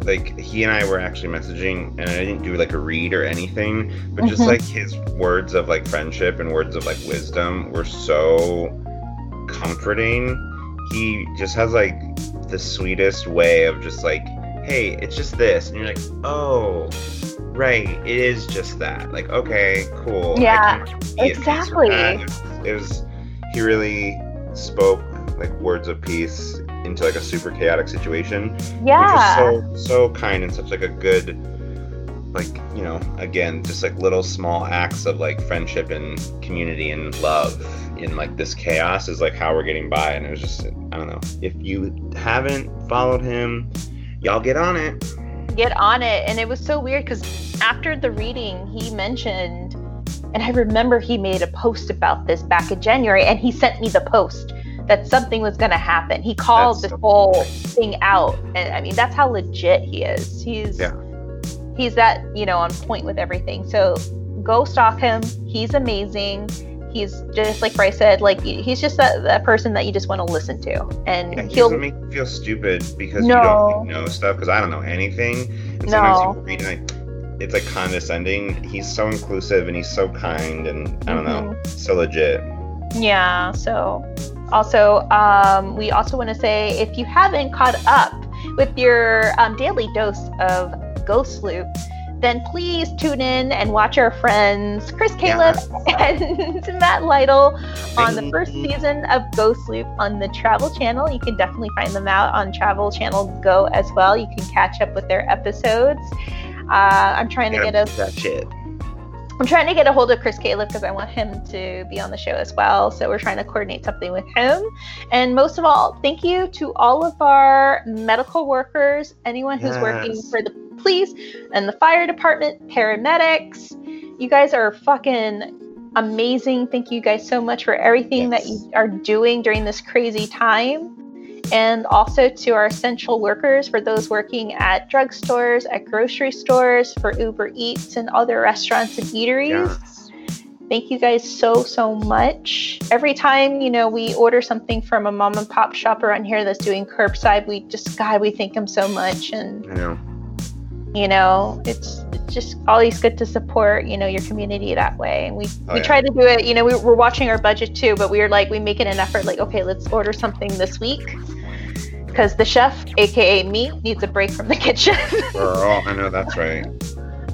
Like, he and I were actually messaging, and I didn't do, like, a read or anything, but just, like, his words of, like, friendship and words of, like, wisdom were so comforting. He just has, like, the sweetest way of just, like, hey, it's just this. And you're like, oh, right, it is just that. Like, okay, cool. Yeah, exactly. He really spoke, like, words of peace into, like, a super chaotic situation, which is so kind and such, like, a good, like, you know, again, just, like, little small acts of, like, friendship and community and love in, like, this chaos is, like, how we're getting by. And it was just, I don't know, if you haven't followed him, y'all get on it. And it was so weird because after the reading, he mentioned, and I remember he made a post about this back in January, and he sent me the post that something was going to happen. He called the whole thing out. And I mean, that's how legit he is. He's that, you know, on point with everything. So go stalk him. He's amazing. He's just, like Bryce said, like, he's just that person that you just want to listen to. And he doesn't make you feel stupid because you don't know stuff, because I don't know anything. And sometimes you read, like, it's, like, condescending. He's so inclusive, and he's so kind, and I don't know, so legit. Yeah, so... Also, we also want to say, if you haven't caught up with your daily dose of Ghost Loop, then please tune in and watch our friends Chris Caleb and Matt Lytle on the first season of Ghost Loop on the Travel Channel. You can definitely find them out on Travel Channel Go as well. You can catch up with their episodes. I'm trying to get a hold of Chris Caleb because I want him to be on the show as well. So we're trying to coordinate something with him. And most of all, thank you to all of our medical workers, anyone who's working for the police and the fire department, paramedics. You guys are fucking amazing. Thank you guys so much for everything that you are doing during this crazy time. And also to our essential workers, for those working at drugstores, at grocery stores, for Uber Eats and other restaurants and eateries. Thank you guys so, so much. Every time, you know, we order something from a mom and pop shop around here that's doing curbside, we just, God, we thank them so much. And, you know, it's just always good to support, you know, your community that way. And we try to do it, you know, we're watching our budget too, but we're like, we make it an effort, like, okay, let's order something this week. Because the chef, a.k.a. me, needs a break from the kitchen. Girl, I know, that's right.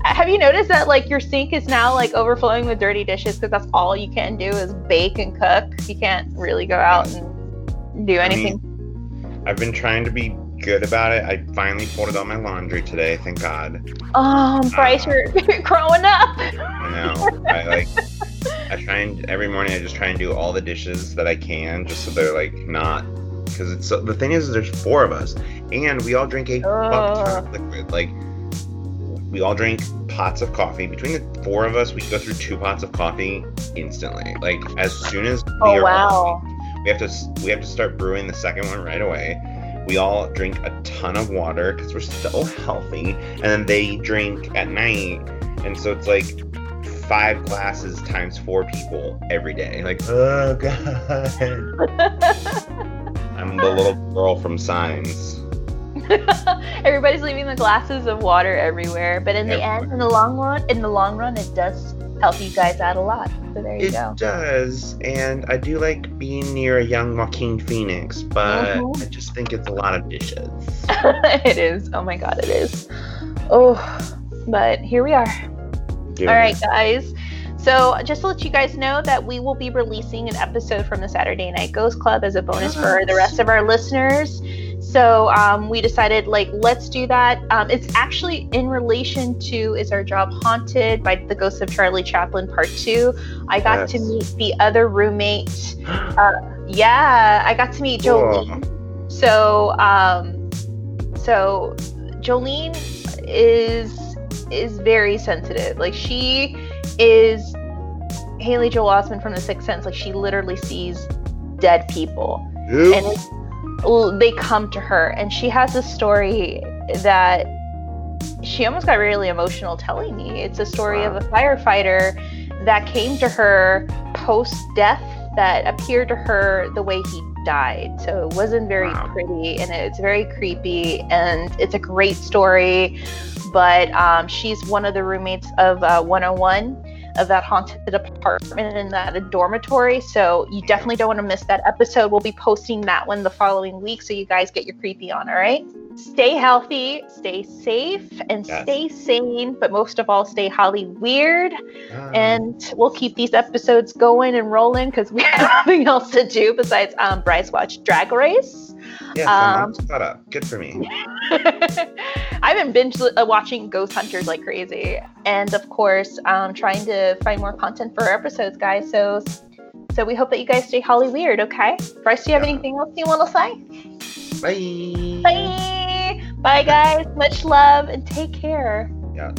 Have you noticed that like your sink is now like overflowing with dirty dishes because that's all you can do is bake and cook? You can't really go out and do anything. I mean, I've been trying to be good about it. I finally folded all my laundry today, thank God. Oh, Bryce, you're growing up. I know. Every morning I just try and do all the dishes that I can, just so they're like not, because it's so, the thing is there's four of us and we all drink a ton of liquid. Like we all drink pots of coffee. Between the four of us, we go through 2 pots of coffee instantly. Like as soon as we have to start brewing the second one right away. We all drink a ton of water because we're so healthy, and then they drink at night, and so it's like 5 glasses times 4 people every day. Like, oh God. I'm the little girl from Signs. Everybody's leaving the glasses of water everywhere, but in the long run, it does help you guys out a lot. So there you go. It does, and I do like being near a young Joaquin Phoenix, but I just think it's a lot of dishes. It is. Oh my God, it is. Oh, but here we are. Yeah. All right, guys. So just to let you guys know that we will be releasing an episode from the Saturday Night Ghost Club as a bonus for the rest of our listeners. So we decided, like, let's do that. It's actually in relation to Is Our Job Haunted by the Ghost of Charlie Chaplin Part 2. I got to meet the other roommate. I got to meet Jolene. Whoa. So Jolene is very sensitive. Like, she is Haley Joel Osment from The Sixth Sense. Like, she literally sees dead people. Ew. And they come to her, and she has a story that she almost got really emotional telling me. It's a story of a firefighter that came to her post-death that appeared to her the way he died. So it wasn't very pretty, and it's very creepy, and it's a great story. But she's one of the roommates of 101 of that haunted apartment in that dormitory. So you definitely don't want to miss that episode. We'll be posting that one the following week, so you guys get your creepy on, all right? Stay healthy, stay safe, and stay sane, but most of all, stay Holly weird. And we'll keep these episodes going and rolling because we have nothing else to do besides Bryce watch Drag Race. Yes, I'm caught up. Good for me. I've been binge watching Ghost Hunters like crazy. And of course, trying to find more content for our episodes, guys. So we hope that you guys stay Holly weird, okay? Bryce, do you have anything else you want to say? Bye. Bye. Bye, guys. Much love and take care. Yeah.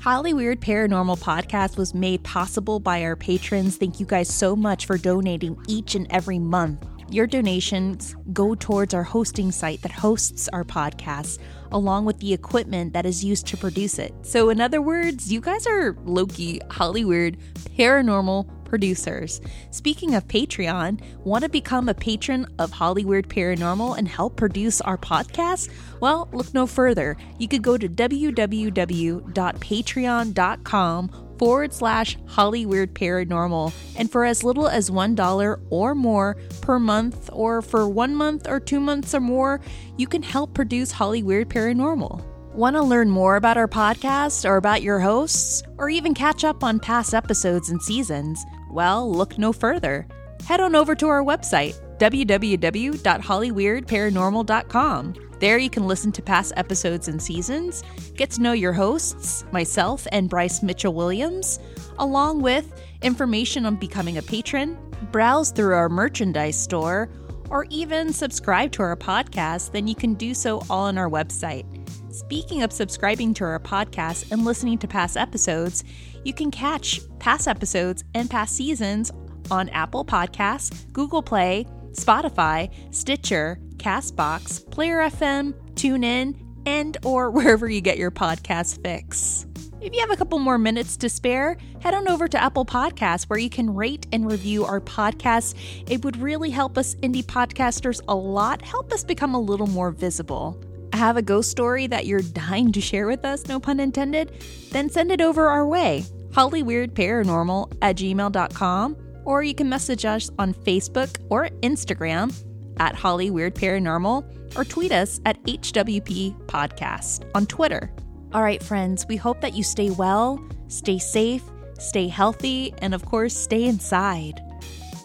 Holly Weird Paranormal Podcast was made possible by our patrons. Thank you guys so much for donating each and every month. Your donations go towards our hosting site that hosts our podcast, along with the equipment that is used to produce it. So in other words, you guys are low-key, Holly Weird, paranormal producers. Speaking of Patreon, want to become a patron of Holly Weird Paranormal and help produce our podcast? Well, look no further. You could go to www.patreon.com/Holly Weird Paranormal, and for as little as $1 or more per month, or for 1 month or 2 months or more, you can help produce Holly Weird Paranormal. Want to learn more about our podcast or about your hosts, or even catch up on past episodes and seasons? Well, look no further. Head on over to our website, www.hollyweirdparanormal.com. There you can listen to past episodes and seasons, get to know your hosts, myself and Bryce Mitchell-Williams, along with information on becoming a patron, browse through our merchandise store, or even subscribe to our podcast. Then you can do so all on our website. Speaking of subscribing to our podcast and listening to past episodes, you can catch past episodes and past seasons on Apple Podcasts, Google Play, Spotify, Stitcher, CastBox, Player FM, TuneIn, and or wherever you get your podcast fix. If you have a couple more minutes to spare, head on over to Apple Podcasts where you can rate and review our podcast. It would really help us indie podcasters a lot, help us become a little more visible. Have a ghost story that you're dying to share with us, no pun intended? Then send it over our way, hollyweirdparanormal@gmail.com, or you can message us on Facebook or Instagram at Holly Weird Paranormal, or tweet us at HWP Podcast on Twitter. All right, friends, we hope that you stay well, stay safe, stay healthy, and of course, stay inside.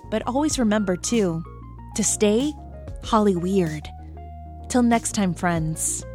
But always remember, too, to stay Holly Weird. Till next time, friends.